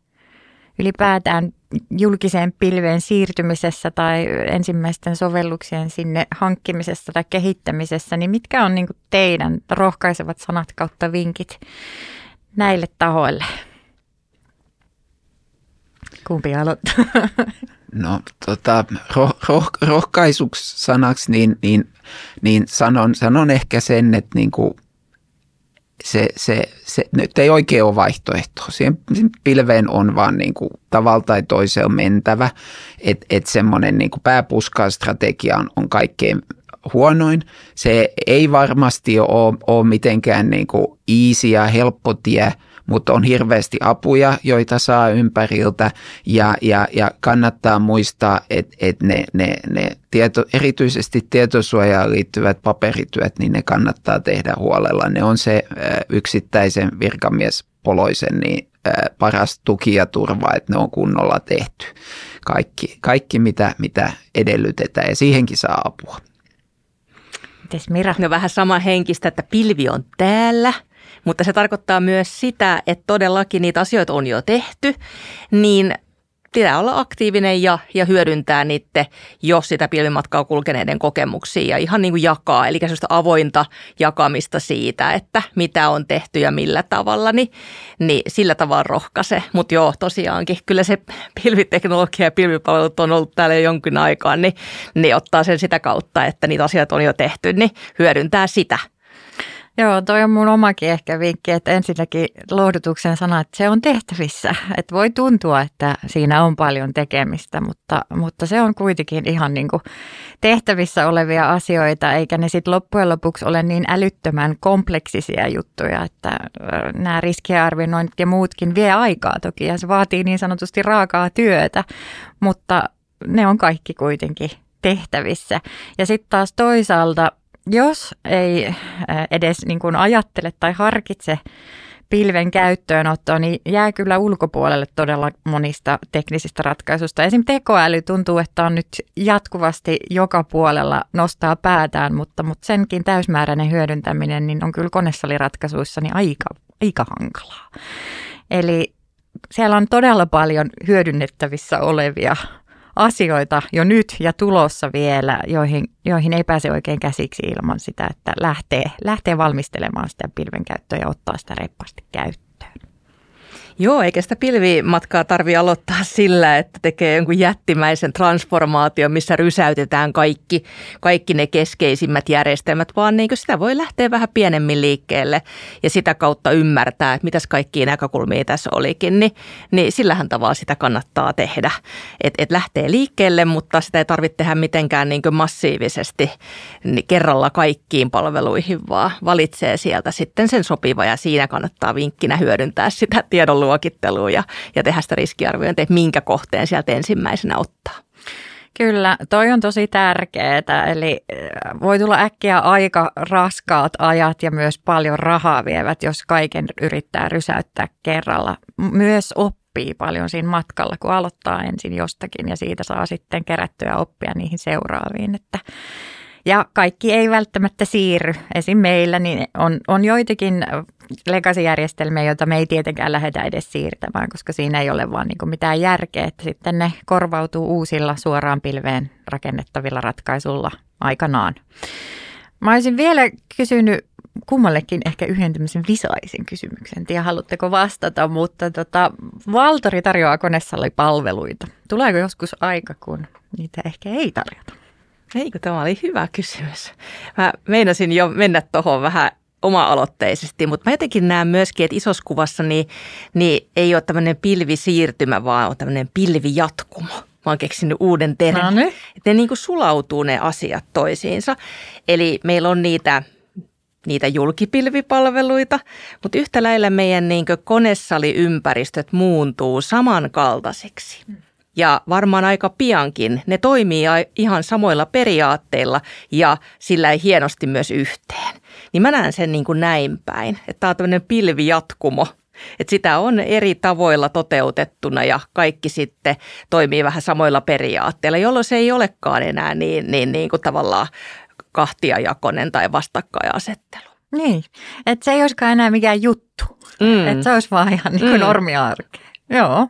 ylipäätään julkiseen pilveen siirtymisessä tai ensimmäisten sovelluksien sinne hankkimisessa tai kehittämisessä, niin mitkä on niin kuin teidän rohkaisevat sanat kautta vinkit näille tahoille? Kumpi aloittaa? No, rohkaisuksi sanaksi niin sanon ehkä sen, että niinku se nyt ei oikein ole vaihtoehto. Siihen pilveen on vaan niinku tavalla tai toisella mentävä, että semmoinen niinku pääpuskan strategia on kaikkein huonoin. Se ei varmasti ole mitenkään niinku easy ja helppo tie, mutta on hirveästi apuja, joita saa ympäriltä ja kannattaa muistaa, että erityisesti tietosuojaan liittyvät paperityöt, niin ne kannattaa tehdä huolella. Ne on se yksittäisen virkamiespoloisen niin paras tuki ja turva, että ne on kunnolla tehty. Kaikki mitä edellytetään ja siihenkin saa apua. Mites Mira? No vähän sama henkistä, että pilvi on täällä. Mutta se tarkoittaa myös sitä, että todellakin niitä asioita on jo tehty, niin pitää olla aktiivinen ja hyödyntää niitä jo sitä pilvimatkaa kulkeneiden kokemuksia ja ihan niin kuin jakaa. Eli sellaista avointa jakamista siitä, että mitä on tehty ja millä tavalla, niin sillä tavalla rohkaise. Mutta joo, tosiaankin kyllä se pilviteknologia ja pilvipalvelut on ollut täällä jo jonkin aikaa, niin ottaa sen sitä kautta, että niitä asioita on jo tehty, niin hyödyntää sitä. Joo, toi on mun omakin ehkä vinkki, että ensinnäkin lohdutuksen sana, että se on tehtävissä. Että voi tuntua, että siinä on paljon tekemistä, mutta se on kuitenkin ihan niin kuin tehtävissä olevia asioita, eikä ne sitten loppujen lopuksi ole niin älyttömän kompleksisia juttuja, että nämä riskiarvioinnit ja muutkin vie aikaa toki ja se vaatii niin sanotusti raakaa työtä, mutta ne on kaikki kuitenkin tehtävissä. Ja sitten taas toisaalta, jos ei edes niin kuin ajattele tai harkitse pilven käyttöönottoa, niin jää kyllä ulkopuolelle todella monista teknisistä ratkaisusta. Esimerkiksi tekoäly tuntuu, että on nyt jatkuvasti joka puolella nostaa päätään, mutta senkin täysmääräinen hyödyntäminen niin on kyllä konesaliratkaisuissa niin aika hankalaa. Eli siellä on todella paljon hyödynnettävissä olevia asioita jo nyt ja tulossa vielä, joihin ei pääse oikein käsiksi ilman sitä, että lähtee valmistelemaan sitä pilven käyttöä ja ottaa sitä reippaasti käyttöön. Joo, eikä sitä pilvimatkaa tarvitse aloittaa sillä, että tekee jonkun jättimäisen transformaation, missä rysäytetään kaikki ne keskeisimmät järjestelmät, vaan niin kuin sitä voi lähteä vähän pienemmin liikkeelle ja sitä kautta ymmärtää, että mitäs kaikkia näkökulmia tässä olikin, niin sillähän tavalla sitä kannattaa tehdä. Et lähtee liikkeelle, mutta sitä ei tarvitse tehdä mitenkään niin kuin massiivisesti niin kerralla kaikkiin palveluihin, vaan valitsee sieltä sitten sen sopiva ja siinä kannattaa vinkkinä hyödyntää sitä tiedon luokittelua ja tehdä sitä riskiarviointia, että minkä kohteen sieltä ensimmäisenä ottaa. Kyllä, toi on tosi tärkeää. Eli voi tulla äkkiä aika raskaat ajat ja myös paljon rahaa vievät, jos kaiken yrittää rysäyttää kerralla. Myös oppii paljon siinä matkalla, kun aloittaa ensin jostakin ja siitä saa sitten kerättyä oppia niihin seuraaviin. Ja kaikki ei välttämättä siirry. Esim. Meillä niin on joitakin legacy-järjestelmiä, joita me ei tietenkään lähdetä edes siirtämään, koska siinä ei ole vaan niin mitään järkeä, että sitten ne korvautuu uusilla suoraan pilveen rakennettavilla ratkaisulla aikanaan. Mä olisin vielä kysynyt kummallekin ehkä yhden tämmöisen visaisin kysymyksen. Tiedä, haluatteko vastata, mutta Valtori tarjoaa konesalipalveluita. Tuleeko joskus aika, kun niitä ehkä ei tarjota? Eikö, tämä oli hyvä kysymys. Mä meinasin jo mennä tuohon vähän oma-aloitteisesti, mutta mä jotenkin näen myöskin, että isossa kuvassa niin ei ole tämmöinen pilvisiirtymä, vaan on tämmöinen pilvijatkumo. Mä oon keksinyt uuden termin. No niin. Ne niin kuin sulautuu ne asiat toisiinsa. Eli meillä on niitä julkipilvipalveluita, mutta yhtä lailla meidän niin kuin konesaliympäristöt muuntuu samankaltaisiksi. Ja varmaan aika piankin ne toimii ihan samoilla periaatteilla ja sillä ei hienosti myös yhteen. Niin mä näen sen niin kuin näin päin, että tämä on tämmöinen pilvijatkumo, että sitä on eri tavoilla toteutettuna ja kaikki sitten toimii vähän samoilla periaatteilla, jolloin se ei olekaan enää niin kuin tavallaan kahtiajakoinen tai vastakkainasettelu. Niin, että se ei olisikaan enää mikään juttu, että se olisi vaan ihan niin kuin normiarkea. Joo.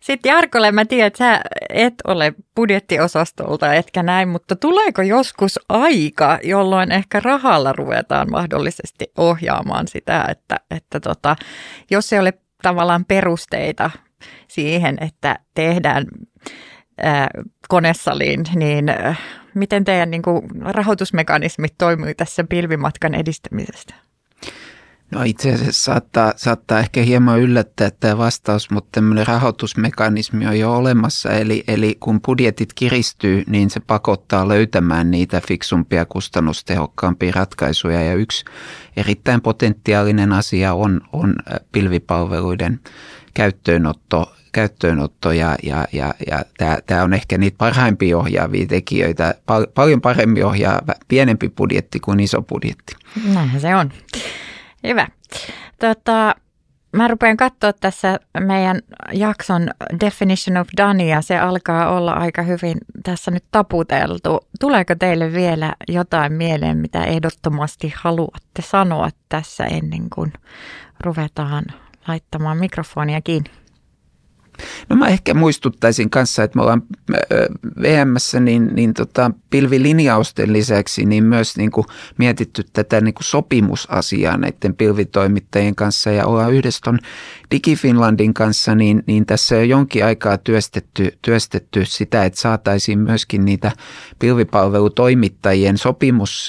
Sitten Jarkolle, mä tiedän, että sä et ole budjettiosastolta etkä näin, mutta tuleeko joskus aika, jolloin ehkä rahalla ruvetaan mahdollisesti ohjaamaan sitä, että jos ei ole tavallaan perusteita siihen, että tehdään konesaliin, niin miten teidän niin kuin rahoitusmekanismit toimii tässä pilvimatkan edistämisestä? No itse asiassa saattaa ehkä hieman yllättää tämä vastaus, mutta tämmöinen rahoitusmekanismi on jo olemassa. Eli kun budjetit kiristyy, niin se pakottaa löytämään niitä fiksumpia, kustannustehokkaampia ratkaisuja. Ja yksi erittäin potentiaalinen asia on pilvipalveluiden käyttöönotto ja tämä on ehkä niitä parhaimpia ohjaavia tekijöitä. Paljon paremmin ohjaa pienempi budjetti kuin iso budjetti. Näinhän se on. Hyvä. Mä rupean katsoa tässä meidän jakson Definition of Done ja se alkaa olla aika hyvin tässä nyt taputeltu. Tuleeko teille vielä jotain mieleen, mitä ehdottomasti haluatte sanoa tässä ennen kuin ruvetaan laittamaan mikrofonia kiinni? No mä ehkä muistuttaisin kanssa, että me ollaan VM:ssä niin pilvilinjausten lisäksi niin myös niin kuin mietitty tätä niin kuin sopimusasiaa näiden pilvitoimittajien kanssa ja ollaan yhdessä ton Digi-Finlandin kanssa, niin tässä on jonkin aikaa työstetty sitä, että saataisiin myöskin niitä pilvipalvelutoimittajien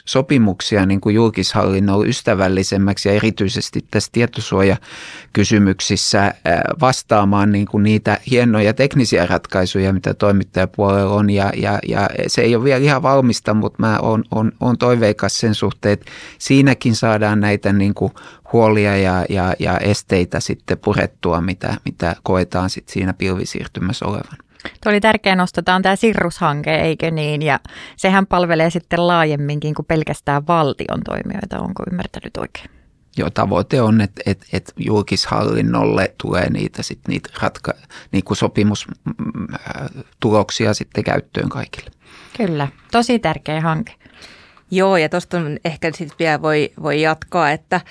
sopimuksia niin kuin julkishallinnolle ystävällisemmäksi ja erityisesti tässä tietosuojakysymyksissä vastaamaan niin kuin niitä hienoja teknisiä ratkaisuja, mitä toimittajapuolella on ja se ei ole vielä ihan valmista, mutta mä oon toiveikas sen suhteen, että siinäkin saadaan näitä niin kuin huolia ja esteitä sitten purettua, mitä koetaan sitten siinä pilvisiirtymässä olevan. Tuo oli tärkeä nosto, tämä on tämä Sirrus-hanke, eikö niin? Ja sehän palvelee sitten laajemminkin kuin pelkästään valtion toimijoita, onko ymmärtänyt oikein? Joo, tavoite on, että julkishallinnolle tulee niitä sopimustuloksia sitten käyttöön kaikille. Kyllä, tosi tärkeä hanke. Joo, ja tuosta ehkä sitten vielä voi jatkaa, että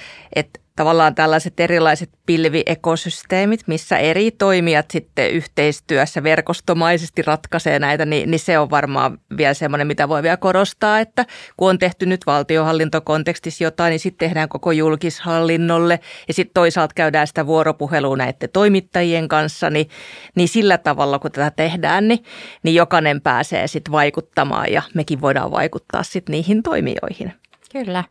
tavallaan tällaiset erilaiset pilviekosysteemit, missä eri toimijat sitten yhteistyössä verkostomaisesti ratkaisee näitä, niin se on varmaan vielä semmoinen, mitä voi vielä korostaa, että kun on tehty nyt valtionhallintokontekstissa jotain, niin sitten tehdään koko julkishallinnolle ja sitten toisaalta käydään sitä vuoropuhelua näiden toimittajien kanssa, niin sillä tavalla, kun tätä tehdään, niin jokainen pääsee sitten vaikuttamaan ja mekin voidaan vaikuttaa sitten niihin toimijoihin. Kyllä.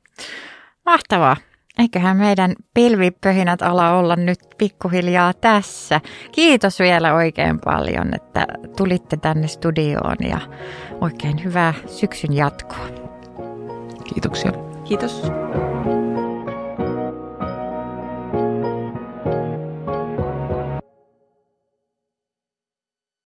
Mahtavaa. Eiköhän meidän pilvipöhinät ala olla nyt pikkuhiljaa tässä. Kiitos vielä oikein paljon, että tulitte tänne studioon ja oikein hyvää syksyn jatkoa. Kiitoksia. Kiitos.